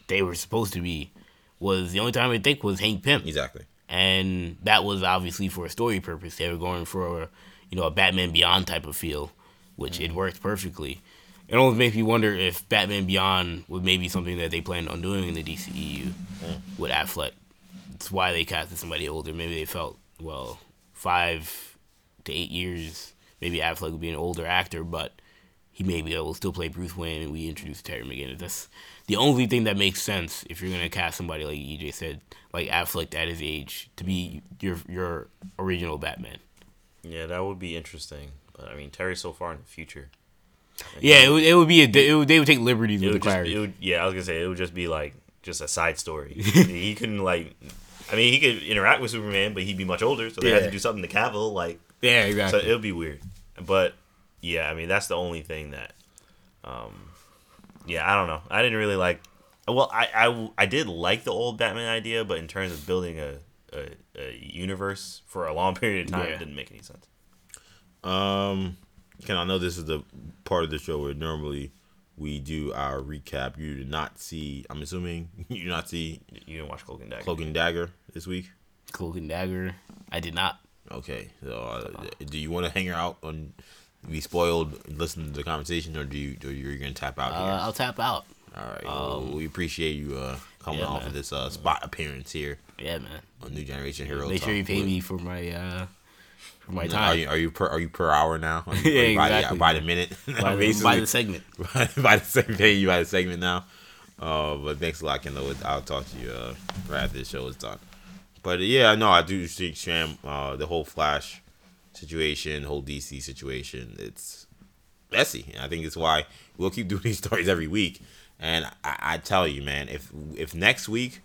they were supposed to be was the only time I could think was Hank Pym. Exactly. And that was obviously for a story purpose. They were going for, you know, a Batman Beyond type of feel, which mm-hmm. it worked perfectly. It almost makes me wonder if Batman Beyond would maybe something that they planned on doing in the D C E U yeah. with Affleck. That's why they casted somebody older. Maybe they felt, well, five to eight years, maybe Affleck would be an older actor, but he may be able to still play Bruce Wayne, and we introduce Terry McGinnis. That's the only thing that makes sense if you're going to cast somebody, like E J said, like Affleck at his age, to be your your original Batman. Yeah, that would be interesting. But, I mean, Terry so far in the future. Like, yeah, it would, it would be, a, it would, they would take liberties with the clarity. Would, yeah, I was going to say, it would just be, like, just a side story. He couldn't, like, I mean, he could interact with Superman, but he'd be much older, so they yeah. had to do something to Cavill, like. Yeah, exactly. So it would be weird. But... yeah, I mean, that's the only thing that, um, yeah, I don't know. I didn't really like, well, I, I, I did like the old Batman idea, but in terms of building a, a, a universe for a long period of time, yeah. it didn't make any sense. Um, Ken, I know this is the part of the show where normally we do our recap. You did not see, I'm assuming, you did not see. You didn't watch Cloak and Dagger. Cloak and Dagger this week? Cloak and Dagger, I did not. Okay, so uh, do you want to hang out on... we spoiled listening to the conversation, or do you or you're gonna tap out? Here? Uh, I'll tap out. All right. Um, well, we appreciate you uh, coming yeah, off man. of this uh, spot appearance here. Yeah, man. On New Generation Heroes. Make sure you pay me for my uh, for my time. Are you are you per are you per hour now? Are you, yeah, are you by, exactly. The, by the minute. By, the, by the segment. by, by the segment. Pay you by the segment now. Uh, but thanks a lot, Kendall. I'll talk to you uh, right after the show is done. But yeah, no, I do see Sham. Uh, the whole Flash situation, whole D C situation, it's messy. And I think it's why we'll keep doing these stories every week. And I, I tell you, man, if if next week,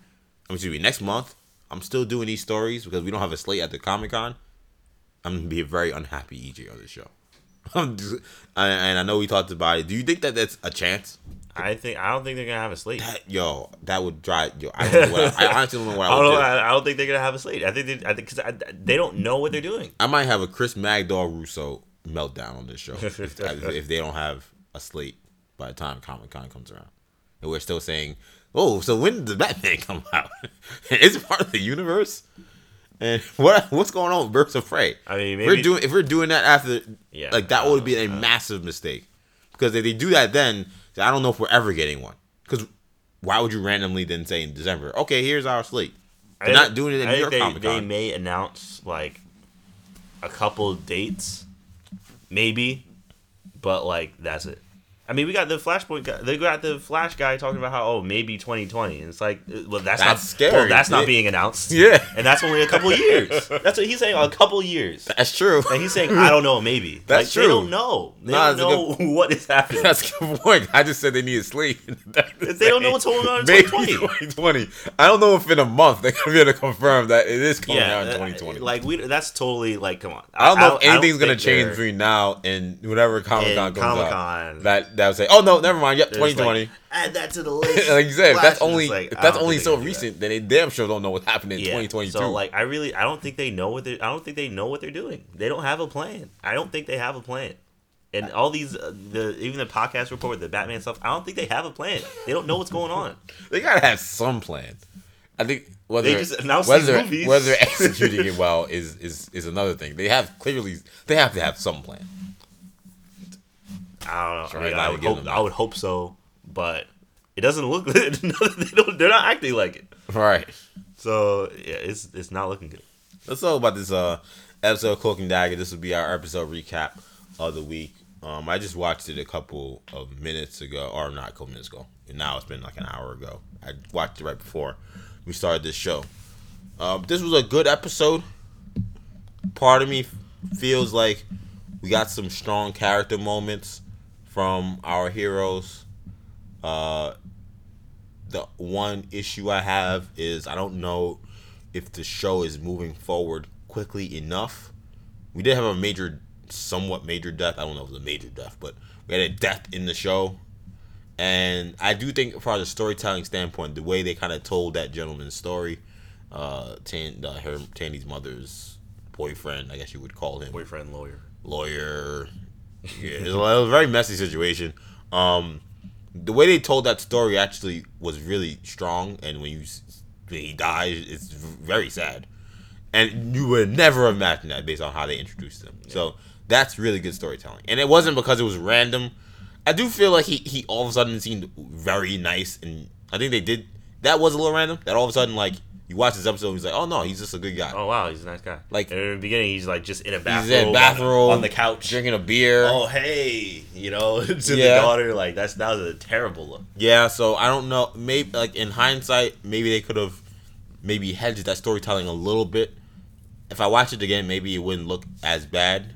I'm excuse me, next month, I'm still doing these stories because we don't have a slate at the Comic Con, I'm gonna be a very unhappy E J on this show. I'm just, and I know we talked about it. Do you think that that's a chance? I think I don't think they're gonna have a slate. That, yo, that would drive. Yo, I, don't know what I, I honestly don't know what I would I don't, do. I, I don't think they're gonna have a slate. I think they, I think cause I, they don't know what they're doing. I might have a Chris Magdal Russo meltdown on this show if, if they don't have a slate by the time Comic Con comes around, and we're still saying, "Oh, so when does Batman come out? Is it part of the universe?" And what what's going on with Birds of Prey? I mean, maybe we're doing if we're doing that after, yeah, like that would be a uh, massive mistake because if they do that then. I don't know if we're ever getting one. Because why would you randomly then say in December, okay, here's our slate? They're not doing it in New York Comic Con. They may announce, like, a couple dates, maybe, but, like, that's it. I mean, we got the Flashpoint guy. They got the Flash guy talking about how, oh, maybe twenty twenty. And it's like, well, that's, that's not scary. Well, that's not yeah. being announced. Yeah. And that's only a couple years. That's what he's saying, a couple years. That's true. And he's saying, I don't know, maybe. That's like, true. They don't know. They nah, don't know good, what is happening. That's a good point. I just said they need to sleep. They don't know what's going on in twenty twenty. twenty twenty. I don't know if in a month they're going to be able to confirm that it is coming yeah, out in twenty twenty. Like, we, that's totally, like, come on. I don't know I, if anything's going to change between now and whatever Comic-Con comes out. That That would say, oh no, never mind. Yep, twenty twenty. Add that to the list. Like you said, if that's only like, if that's only so recent, that. then they damn sure don't know what's happening in yeah. twenty twenty two. So like, I really, I don't think they know what they. I don't think they know what they're doing. They don't have a plan. I don't think they have a plan. And all these, uh, the even the podcast report, the Batman stuff. I don't think they have a plan. They don't know what's going on. They gotta have some plan. I think whether they just announced whether movies. whether executing it well is is is another thing. They have clearly they have to have some plan. I don't know. Right, I, mean, I, would hope, I would hope so, but it doesn't look good. they don't, they're not acting like it. Right. So, yeah, it's it's not looking good. Let's talk about this uh, episode of Cloak and Dagger. This will be our episode recap of the week. Um, I just watched it a couple of minutes ago, or not a couple minutes ago. And now it's been like an hour ago. I watched it right before we started this show. Uh, this was a good episode. Part of me feels like we got some strong character moments from our heroes. Uh, the one issue I have is I don't know if the show is moving forward quickly enough. We did have a major, somewhat major death. I don't know if it was a major death, but we had a death in the show. And I do think from the storytelling standpoint, the way they kind of told that gentleman's story, uh, Tan, uh, her, Tandy's mother's boyfriend, I guess you would call him. Boyfriend, lawyer. Lawyer... Yeah, it was a very messy situation. Um, the way they told that story actually was really strong, and when you he dies. It's very sad. And you would never imagine that based on how they introduced him. Yeah. So that's really good storytelling. And it wasn't because it was random. I do feel like he, he all of a sudden seemed very nice. And I think they did. That was a little random. That all of a sudden, like, you watch this episode and he's like, oh, no, he's just a good guy. Oh, wow, he's a nice guy. Like, and in the beginning, he's, like, just in a bathroom, bathroom on the couch, drinking a beer. Oh, hey, you know, to yeah. the daughter. Like, that's that was a terrible look. Yeah, so I don't know. Maybe, like, in hindsight, maybe they could have maybe hedged that storytelling a little bit. If I watch it again, maybe it wouldn't look as bad.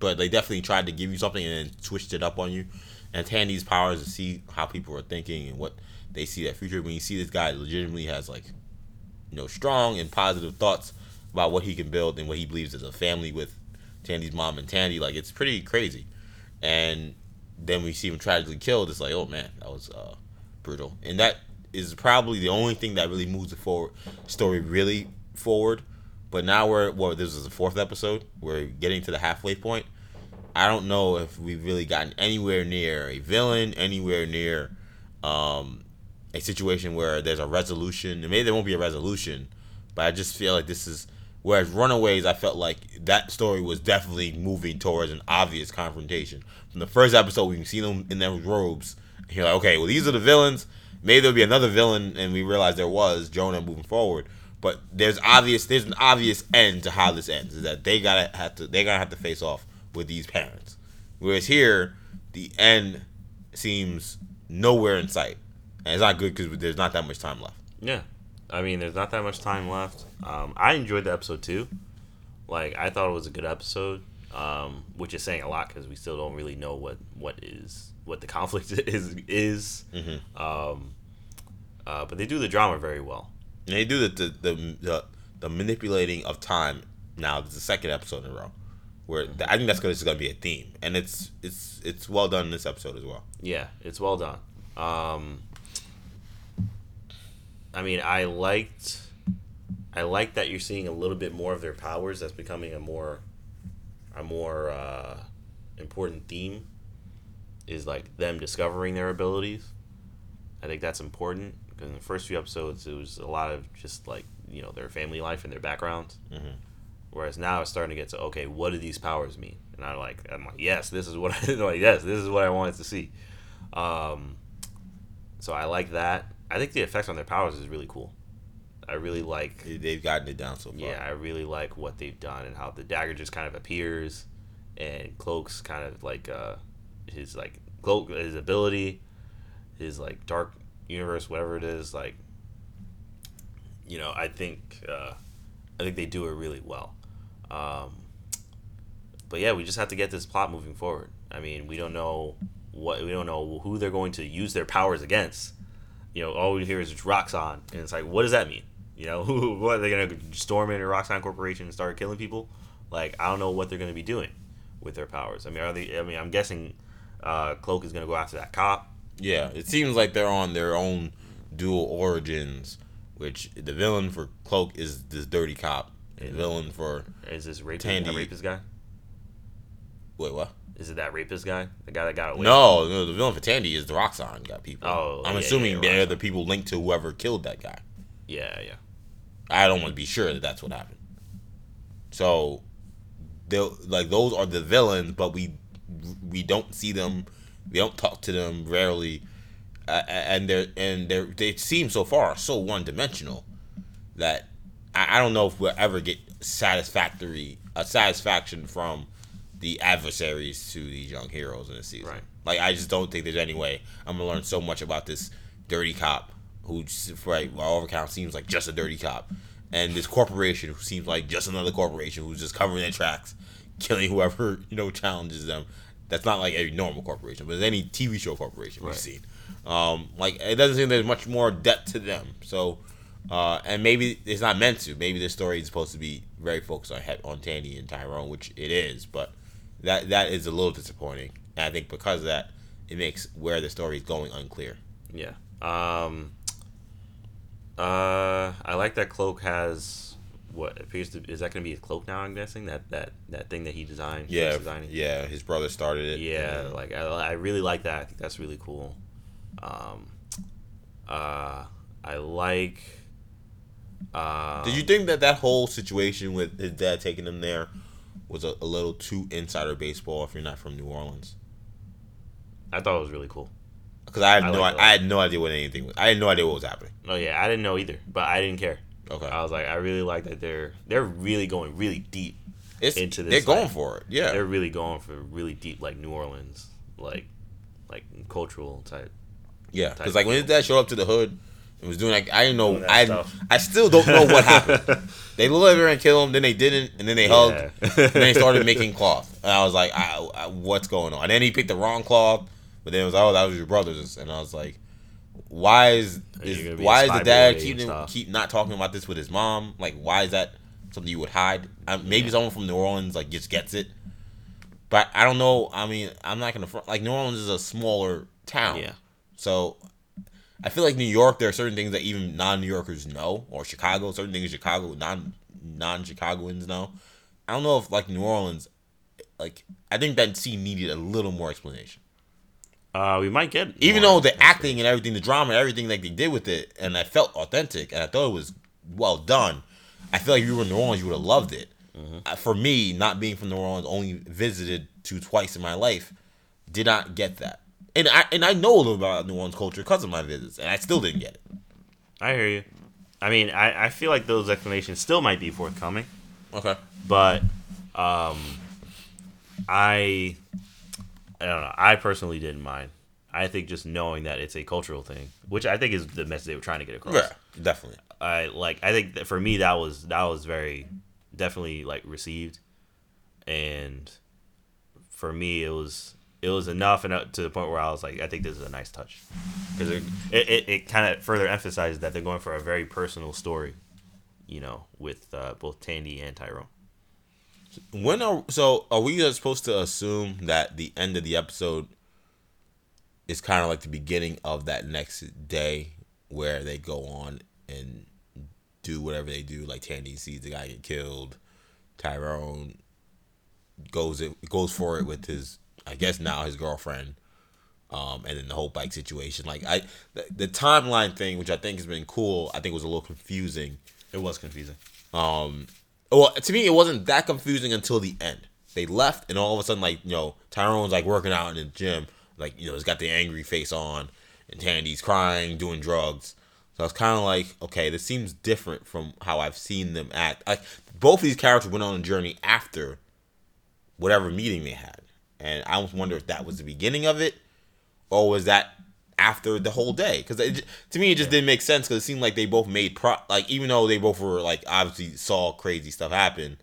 But they definitely tried to give you something and then twitched it up on you. And hand these powers to see how people are thinking and what they see that future. When you see this guy legitimately has, like, you know, strong and positive thoughts about what he can build and what he believes is a family with Tandy's mom and Tandy. Like, it's pretty crazy. And then we see him tragically killed. It's like, oh man, that was uh, brutal. And that is probably the only thing that really moves the forward story really forward. But now we're, well, this is the fourth episode. We're getting to the halfway point. I don't know if we've really gotten anywhere near a villain, anywhere near um, a situation where there's a resolution. And maybe there won't be a resolution, but I just feel like this is... Whereas Runaways, I felt like that story was definitely moving towards an obvious confrontation. From the first episode, we can see them in their robes. And you're like, okay, well, these are the villains. Maybe there'll be another villain, and we realize there was Jonah moving forward. But there's obvious. There's an obvious end to how this ends. Is that they gotta have to. They gotta have to face off with these parents. Whereas here, the end seems nowhere in sight. And it's not good because there's not that much time left. Yeah. I mean, there's not that much time left. Um, I enjoyed the episode, too. Like, I thought it was a good episode, um, which is saying a lot because we still don't really know what, what is what the conflict is. is. Mm-hmm. Um, uh, but they do the drama very well. And they do the the, the the the manipulating of time. Now, this is the second episode in a row. Where mm-hmm. I think that's going to be a theme. And it's it's it's well done in this episode as well. Yeah, it's well done. Um... I mean, I liked, I liked that you're seeing a little bit more of their powers. That's becoming a more, a more uh, important theme. Is like them discovering their abilities. I think that's important because in the first few episodes, it was a lot of just like you know their family life and their backgrounds. Mm-hmm. Whereas now it's starting to get to okay, what do these powers mean? And I like, I'm like, yes, this is what I like. Yes, this is what I wanted to see. Um, so I like that. I think the effects on their powers is really cool. I really like... They've gotten it down so far. Yeah, I really like what they've done and how the dagger just kind of appears and Cloak's kind of like... Uh, his like Cloak, his ability, his like dark universe, whatever it is, like... You know, I think... Uh, I think they do it really well. Um, but yeah, we just have to get this plot moving forward. I mean, we don't know what... We don't know who they're going to use their powers against. You know, all we hear is Roxxon, and it's like, what does that mean? You know, what are they gonna storm into Roxxon Corporation and start killing people? Like, I don't know what they're gonna be doing with their powers. I mean, are they? I mean, I'm guessing uh, Cloak is gonna go after that cop. Yeah, it seems like they're on their own dual origins, which the villain for Cloak is this dirty cop, and the villain for is this rapist, the rapist guy. Wait, what? Is it that rapist guy? The guy that got away? No, no, the villain for Tandy is the Roxxon got people. Oh, I'm yeah, assuming yeah, yeah, they're the people linked to whoever killed that guy. Yeah, yeah. I don't want to be sure that that's what happened. So, like, those are the villains, but we we don't see them. We don't talk to them rarely, uh, and they and they they seem so far so one dimensional that I, I don't know if we'll ever get satisfactory a satisfaction from the adversaries to these young heroes in the season. Right. Like, I just don't think there's any way I'm going to learn so much about this dirty cop who, by all accounts, seems like just a dirty cop. And this corporation who seems like just another corporation who's just covering their tracks, killing whoever, you know, challenges them. That's not like a normal corporation, but it's any T V show corporation we've right. seen. Um, like, it doesn't seem there's much more depth to them. So, uh, and maybe it's not meant to. Maybe this story is supposed to be very focused on, on Tandy and Tyrone, which it is, but... That that is a little disappointing, and I think because of that, it makes where the story is going unclear. Yeah. Um. Uh, I like that Cloak has what appears to is that going to be his cloak now? I'm guessing that that, that thing that he designed. Yeah. Yeah. His brother started it. Yeah. You know. Like I, I really like that. I think that's really cool. Um. Uh, I like Um, Did you think that that whole situation with his dad taking him there was a, a little too insider baseball if you're not from New Orleans? I thought it was really cool. Because I, I, no, I, I had no idea what anything was. I had no idea what was happening. Oh, yeah. I didn't know either, but I didn't care. Okay. I was like, I really like that they're they're really going really deep it's, into this. They're going like, for it. Yeah. They're really going for really deep, like, New Orleans, like, like cultural type. Yeah. Because, like, when his dad showed up to the hood, it was doing, like, I didn't know. I I still don't know what happened. They let her and kill him, then they didn't, and then they yeah. hugged, and then they started making cloth. And I was like, I, I, what's going on? And then he picked the wrong cloth, but then it was, oh, that was your brother's. And I was like, why is, is why is the dad keep, him, keep not talking about this with his mom? Like, why is that something you would hide? I, maybe yeah. someone from New Orleans, like, just gets it. But I don't know. I mean, I'm not going to, like, New Orleans is a smaller town. Yeah. So I feel like New York, there are certain things that even non-New Yorkers know, or Chicago, certain things Chicago, non, non-Chicagoans know. I don't know if, like, New Orleans, like, I think that scene needed a little more explanation. Uh, we might get Even though the acting and everything, the drama, everything that they did with it, and I felt authentic, and I thought it was well done. I feel like if you were in New Orleans, you would have loved it. Mm-hmm. For me, not being from New Orleans, only visited two twice in my life, did not get that. And I and I know a little about New Orleans culture because of my visits, and I still didn't get it. I hear you. I mean, I, I feel like those explanations still might be forthcoming. Okay. But um, I I don't know. I personally didn't mind. I think just knowing that it's a cultural thing, which I think is the message they were trying to get across. Yeah, definitely. I like. I think that for me, that was that was very definitely like received, and for me, it was. It was enough and to the point where I was like, I think this is a nice touch. Because it, it, it kind of further emphasizes that they're going for a very personal story, you know, with uh, both Tandy and Tyrone. When are, so are we supposed to assume that the end of the episode is kind of like the beginning of that next day where they go on and do whatever they do? Like Tandy sees the guy get killed. Tyrone goes it goes for it with his... I guess now his girlfriend, um, and then the whole bike situation. Like I, the, the timeline thing, which I think has been cool. I think was a little confusing. It was confusing. Um, well, to me, it wasn't that confusing until the end. They left, and all of a sudden, like you know, Tyrone's like working out in the gym, like you know, he's got the angry face on, and Tandy's crying, doing drugs. So I was kind of like, okay, this seems different from how I've seen them act. Like both of these characters went on a journey after whatever meeting they had. And I almost wonder if that was the beginning of it, or was that after the whole day? Because to me, it just yeah. didn't make sense. Because it seemed like they both made pro, like even though they both were like obviously saw crazy stuff happen,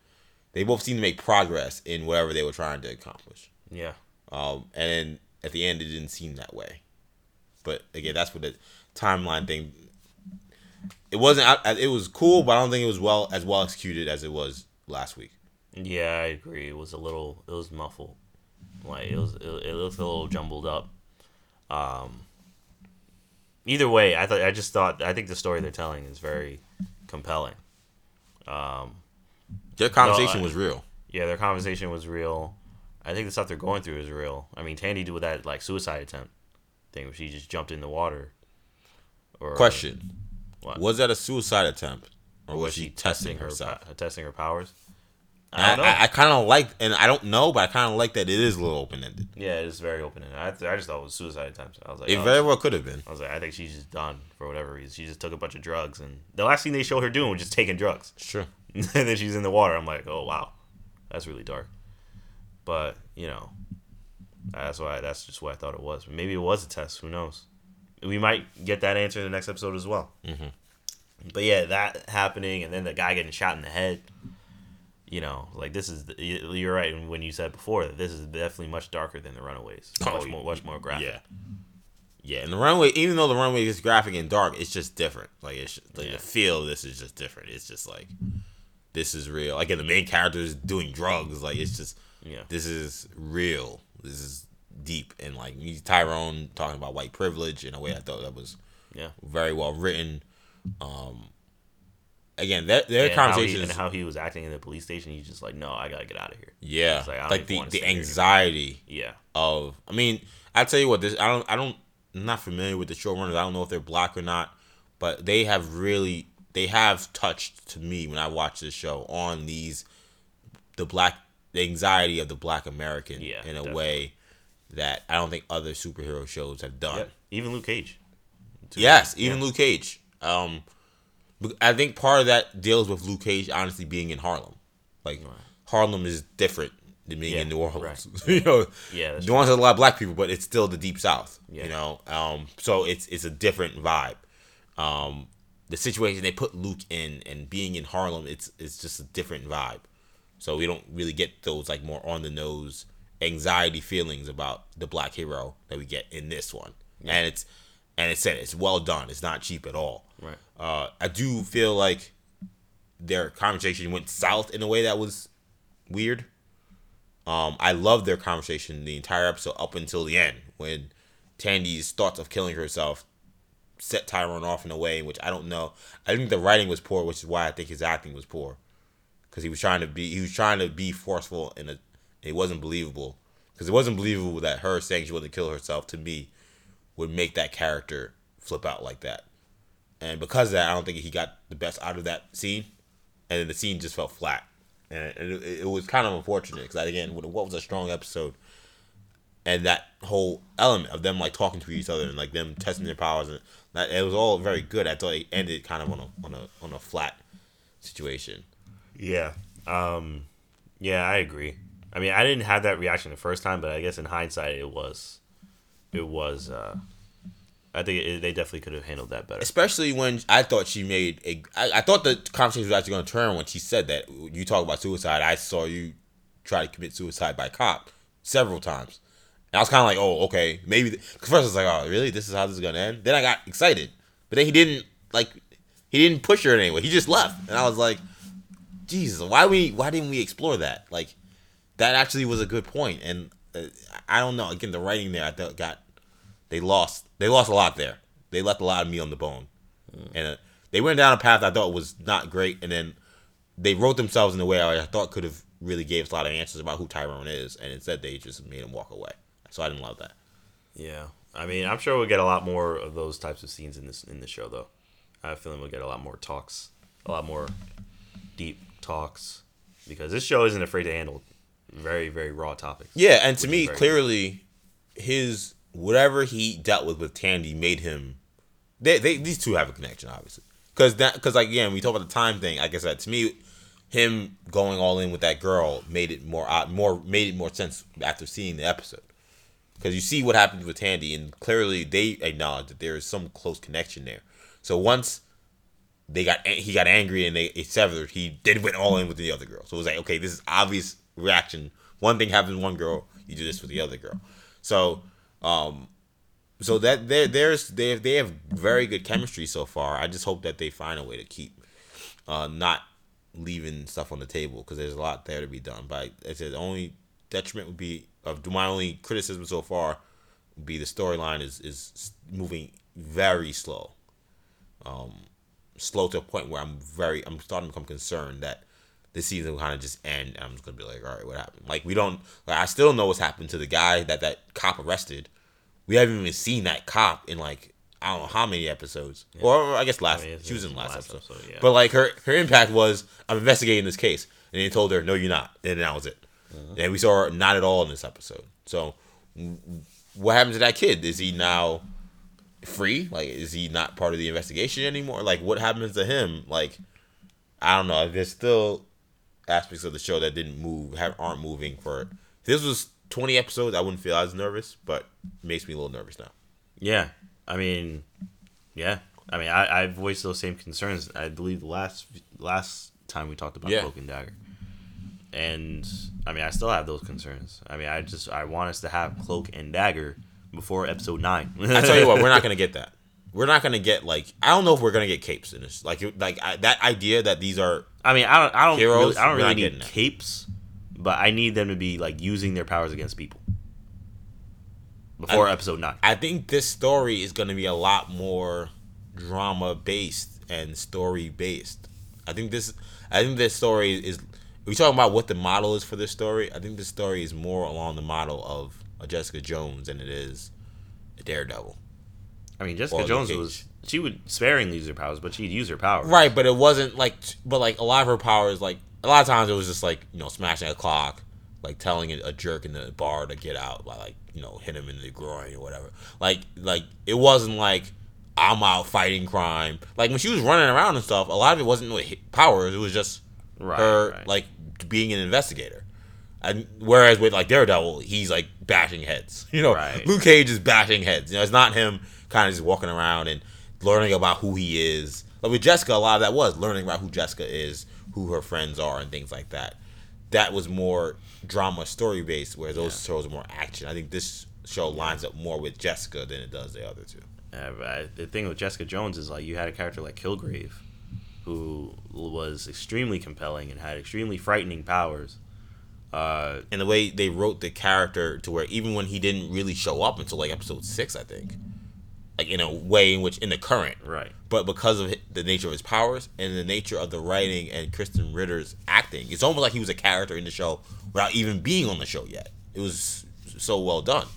they both seemed to make progress in whatever they were trying to accomplish. Yeah. Um, and then at the end, it didn't seem that way. But again, that's what the timeline thing. It wasn't. I, it was cool, but I don't think it was well as well executed as it was last week. Yeah, I agree. It was a little. It was muffled. Like it was, it, it looked a little jumbled up. Um, either way, I thought I just thought I think the story they're telling is very compelling. Um, their conversation no, I, was real. Yeah, their conversation was real. I think the stuff they're going through is real. I mean, Tandy did with that like suicide attempt thing where she just jumped in the water. Or, Question: what? Was that a suicide attempt, or was, was she, she testing, testing herself? Her, testing her powers. I, I, I kind of like, and I don't know, but I kind of like that it is a little open ended. Yeah, it is very open ended. I, th- I just thought it was suicide attempt. I was like, it oh, very well could have been. I was like, I think she's just done for whatever reason. She just took a bunch of drugs, and the last thing they showed her doing was just taking drugs. Sure. And then she's in the water. I'm like, oh wow, that's really dark. But you know, that's why that's just what I thought it was. Maybe it was a test. Who knows? We might get that answer in the next episode as well. Mm-hmm. But yeah, that happening, and then the guy getting shot in the head. You know, like this is, the, you're right when you said before that this is definitely much darker than The Runaways. Much, oh, more, much more graphic. Yeah. Yeah, and The Runaway, even though The Runaway is graphic and dark, it's just different. Like, it's like yeah. the feel of this is just different. It's just like, this is real. Like, and the main character is doing drugs. Like, it's just, yeah. this is real. This is deep. And like, Tyrone talking about white privilege in a way I thought that was yeah. very well written. Um, Again, their, their and conversation how he, and how he was acting in the police station. He's just like, no, I gotta get out of here. Yeah, like, like the, the anxiety. Yeah. Of, I mean, I tell you what, this I don't I don't I'm not familiar with the showrunners. I don't know if they're black or not, but they have really they have touched, to me, when I watch this show, on these, the black, the anxiety of the black American yeah, in a definitely. way that I don't think other superhero shows have done. Yep. Even Luke Cage. Too. Yes, even yeah. Luke Cage. Um, I think part of that deals with Luke Cage honestly being in Harlem. Like, right. Harlem is different than being yeah, in New Orleans. Right. you know, yeah, New Orleans has a lot of black people, but it's still the Deep South. Yeah. You know, um, so it's it's a different vibe. Um, the situation they put Luke in and being in Harlem, it's it's just a different vibe. So we don't really get those like more on the nose anxiety feelings about the black hero that we get in this one. Yeah. And it's and it's it's well done. It's not cheap at all. Right. Uh, I do feel like their conversation went south in a way that was weird. Um, I loved their conversation the entire episode up until the end when Tandy's thoughts of killing herself set Tyrone off in a way in which I don't know. I think the writing was poor, which is why I think his acting was poor, because he was trying to be he was trying to be forceful and it wasn't believable. Because it wasn't believable that her saying she wanted to kill herself to me would make that character flip out like that. And because of that, I don't think he got the best out of that scene, and then the scene just felt flat. And it, it was kind of unfortunate because, again, what was a strong episode, and that whole element of them like talking to each other and like them testing their powers, and that, it was all very good. I thought it ended kind of on a on a on a flat situation. Yeah, um, yeah, I agree. I mean, I didn't have that reaction the first time, but I guess in hindsight, it was, it was. Uh, I think it, they definitely could have handled that better. Especially when I thought she made a... I, I thought the conversation was actually going to turn when she said that. You talk about suicide. I saw you try to commit suicide by cop several times. And I was kind of like, oh, okay. Maybe... Because first I was like, oh, really? This is how this is going to end? Then I got excited. But then he didn't, like... He didn't push her in any way. He just left. And I was like, Jesus, why we? Why didn't we explore that? Like, that actually was a good point. And uh, I don't know. Again, the writing there, I thought got... They lost. They lost a lot there. They left a lot of meat on the bone, mm. and uh, they went down a path I thought was not great. And then they wrote themselves in a way I thought could have really gave us a lot of answers about who Tyrone is, and instead they just made him walk away. So I didn't love that. Yeah, I mean, I'm sure we'll get a lot more of those types of scenes in this in this show, though. I have a feeling we'll get a lot more talks, a lot more deep talks, because this show isn't afraid to handle very, very raw topics. Yeah, and to me, clearly, good. his. Whatever he dealt with with Tandy made him. They, they these two have a connection, obviously, because that because like again, we talk about the time thing. Like I said, to me, him going all in with that girl made it more more made it more sense after seeing the episode, because you see what happens with Tandy, and clearly they acknowledge that there is some close connection there. So once they got he got angry and they it severed, he then went all in with the other girl. So it was like, okay, this is obvious reaction. One thing happens with one girl, you do this with the other girl. So. Um, so that there, there's they they have very good chemistry so far. I just hope that they find a way to keep, uh, not leaving stuff on the table because there's a lot there to be done. But I said the only detriment would be of my only criticism so far would be the storyline is is moving very slow, um, slow to a point where I'm very I'm starting to become concerned that this season will kind of just end, and I'm just going to be like, all right, what happened? Like, we don't... Like, I still don't know what's happened to the guy that that cop arrested. We haven't even seen that cop in, like, I don't know how many episodes. Yeah. Or, or, I guess, last... I mean, she was in the last, last episode. episode yeah. But, like, her, her impact was, I'm investigating this case. And they told her, no, you're not. And that was it. Uh-huh. And we saw her not at all in this episode. So, what happened to that kid? Is he now free? Like, is he not part of the investigation anymore? Like, what happens to him? Like, I don't know. There's still... aspects of the show that didn't move have, aren't moving for it. If this was twenty episodes, I wouldn't feel as nervous, but it makes me a little nervous now. Yeah. I mean, yeah. I mean, I, I voiced those same concerns, I believe, the last, last time we talked about yeah. Cloak and Dagger. And, I mean, I still have those concerns. I mean, I just, I want us to have Cloak and Dagger before episode nine. I tell you what, we're not going to get that. We're not going to get, like, I don't know if we're going to get capes in this. Like, like I, that idea that these are I mean, I don't, I don't, heroes, really, I don't really need capes, but I need them to be, like, using their powers against people before I, episode nine. I think this story is going to be a lot more drama-based and story-based. I think this, I think this story is, are we talking about what the model is for this story? I think this story is more along the model of a Jessica Jones than it is a Daredevil. I mean, Jessica well, Jones was, she would sparingly use her powers, but she'd use her powers. Right, but it wasn't like, but like a lot of her powers, like, a lot of times it was just like, you know, smashing a clock, like telling a jerk in the bar to get out by like, you know, hit him in the groin or whatever. Like, like it wasn't like, I'm out fighting crime. Like, when she was running around and stuff, a lot of it wasn't with powers, it was just right, her, right. like, being an investigator. And whereas with, like, Daredevil, he's, like, bashing heads. You know, right. Luke Cage is bashing heads. You know, it's not him kind of just walking around and learning about who he is. Like, with Jessica, a lot of that was learning about who Jessica is, who her friends are, and things like that. That was more drama story-based, whereas those yeah. shows were more action. I think this show lines up more with Jessica than it does the other two. Uh, I, the thing with Jessica Jones is, like, you had a character like Kilgrave, who was extremely compelling and had extremely frightening powers. Uh, and the way they wrote the character to where even when he didn't really show up until like episode six, I think, like in a way in which in the current, right? But because of the nature of his powers and the nature of the writing and Kristen Ritter's acting, it's almost like he was a character in the show without even being on the show yet. It was so well done.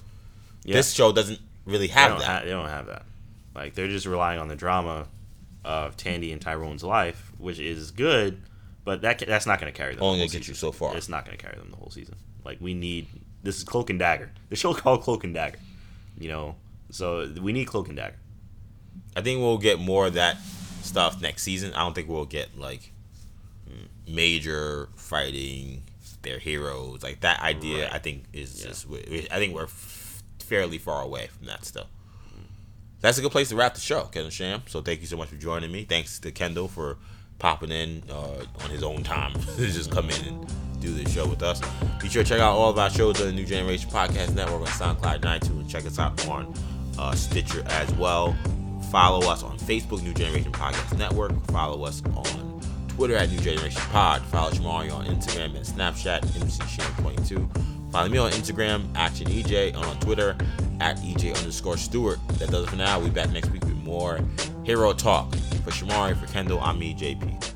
Yeah. This show doesn't really have they that. Ha- they don't have that. Like they're just relying on the drama of Tandy and Tyrone's life, which is good. But that that's not going to carry them. Only going to get you so far. It's not going to carry them the whole season. Like, we need... This is Cloak and Dagger. The show called Cloak and Dagger. You know? So, we need Cloak and Dagger. I think we'll get more of that stuff next season. I don't think we'll get, like, major fighting their heroes. Like, that idea, right. I think, is yeah. just... I think we're f- fairly far away from that stuff. Mm. That's a good place to wrap the show, Kendall Sham. So, thank you so much for joining me. Thanks to Kendall for... popping in uh, on his own time to just come in and do this show with us. Be sure to check out all of our shows on the New Generation Podcast Network on SoundCloud and iTunes, and check us out on uh, Stitcher as well. Follow us on Facebook, New Generation Podcast Network. Follow us on Twitter at New Generation Pod. Follow Shamari on Instagram and Snapchat, M C Sham twenty-two. Follow me on Instagram, ActionEJ, and on Twitter at EJ underscore Stewart. That does it for now. We'll be back next week with more Hero Talk. For Shamari, for Kendall, I'm E J P.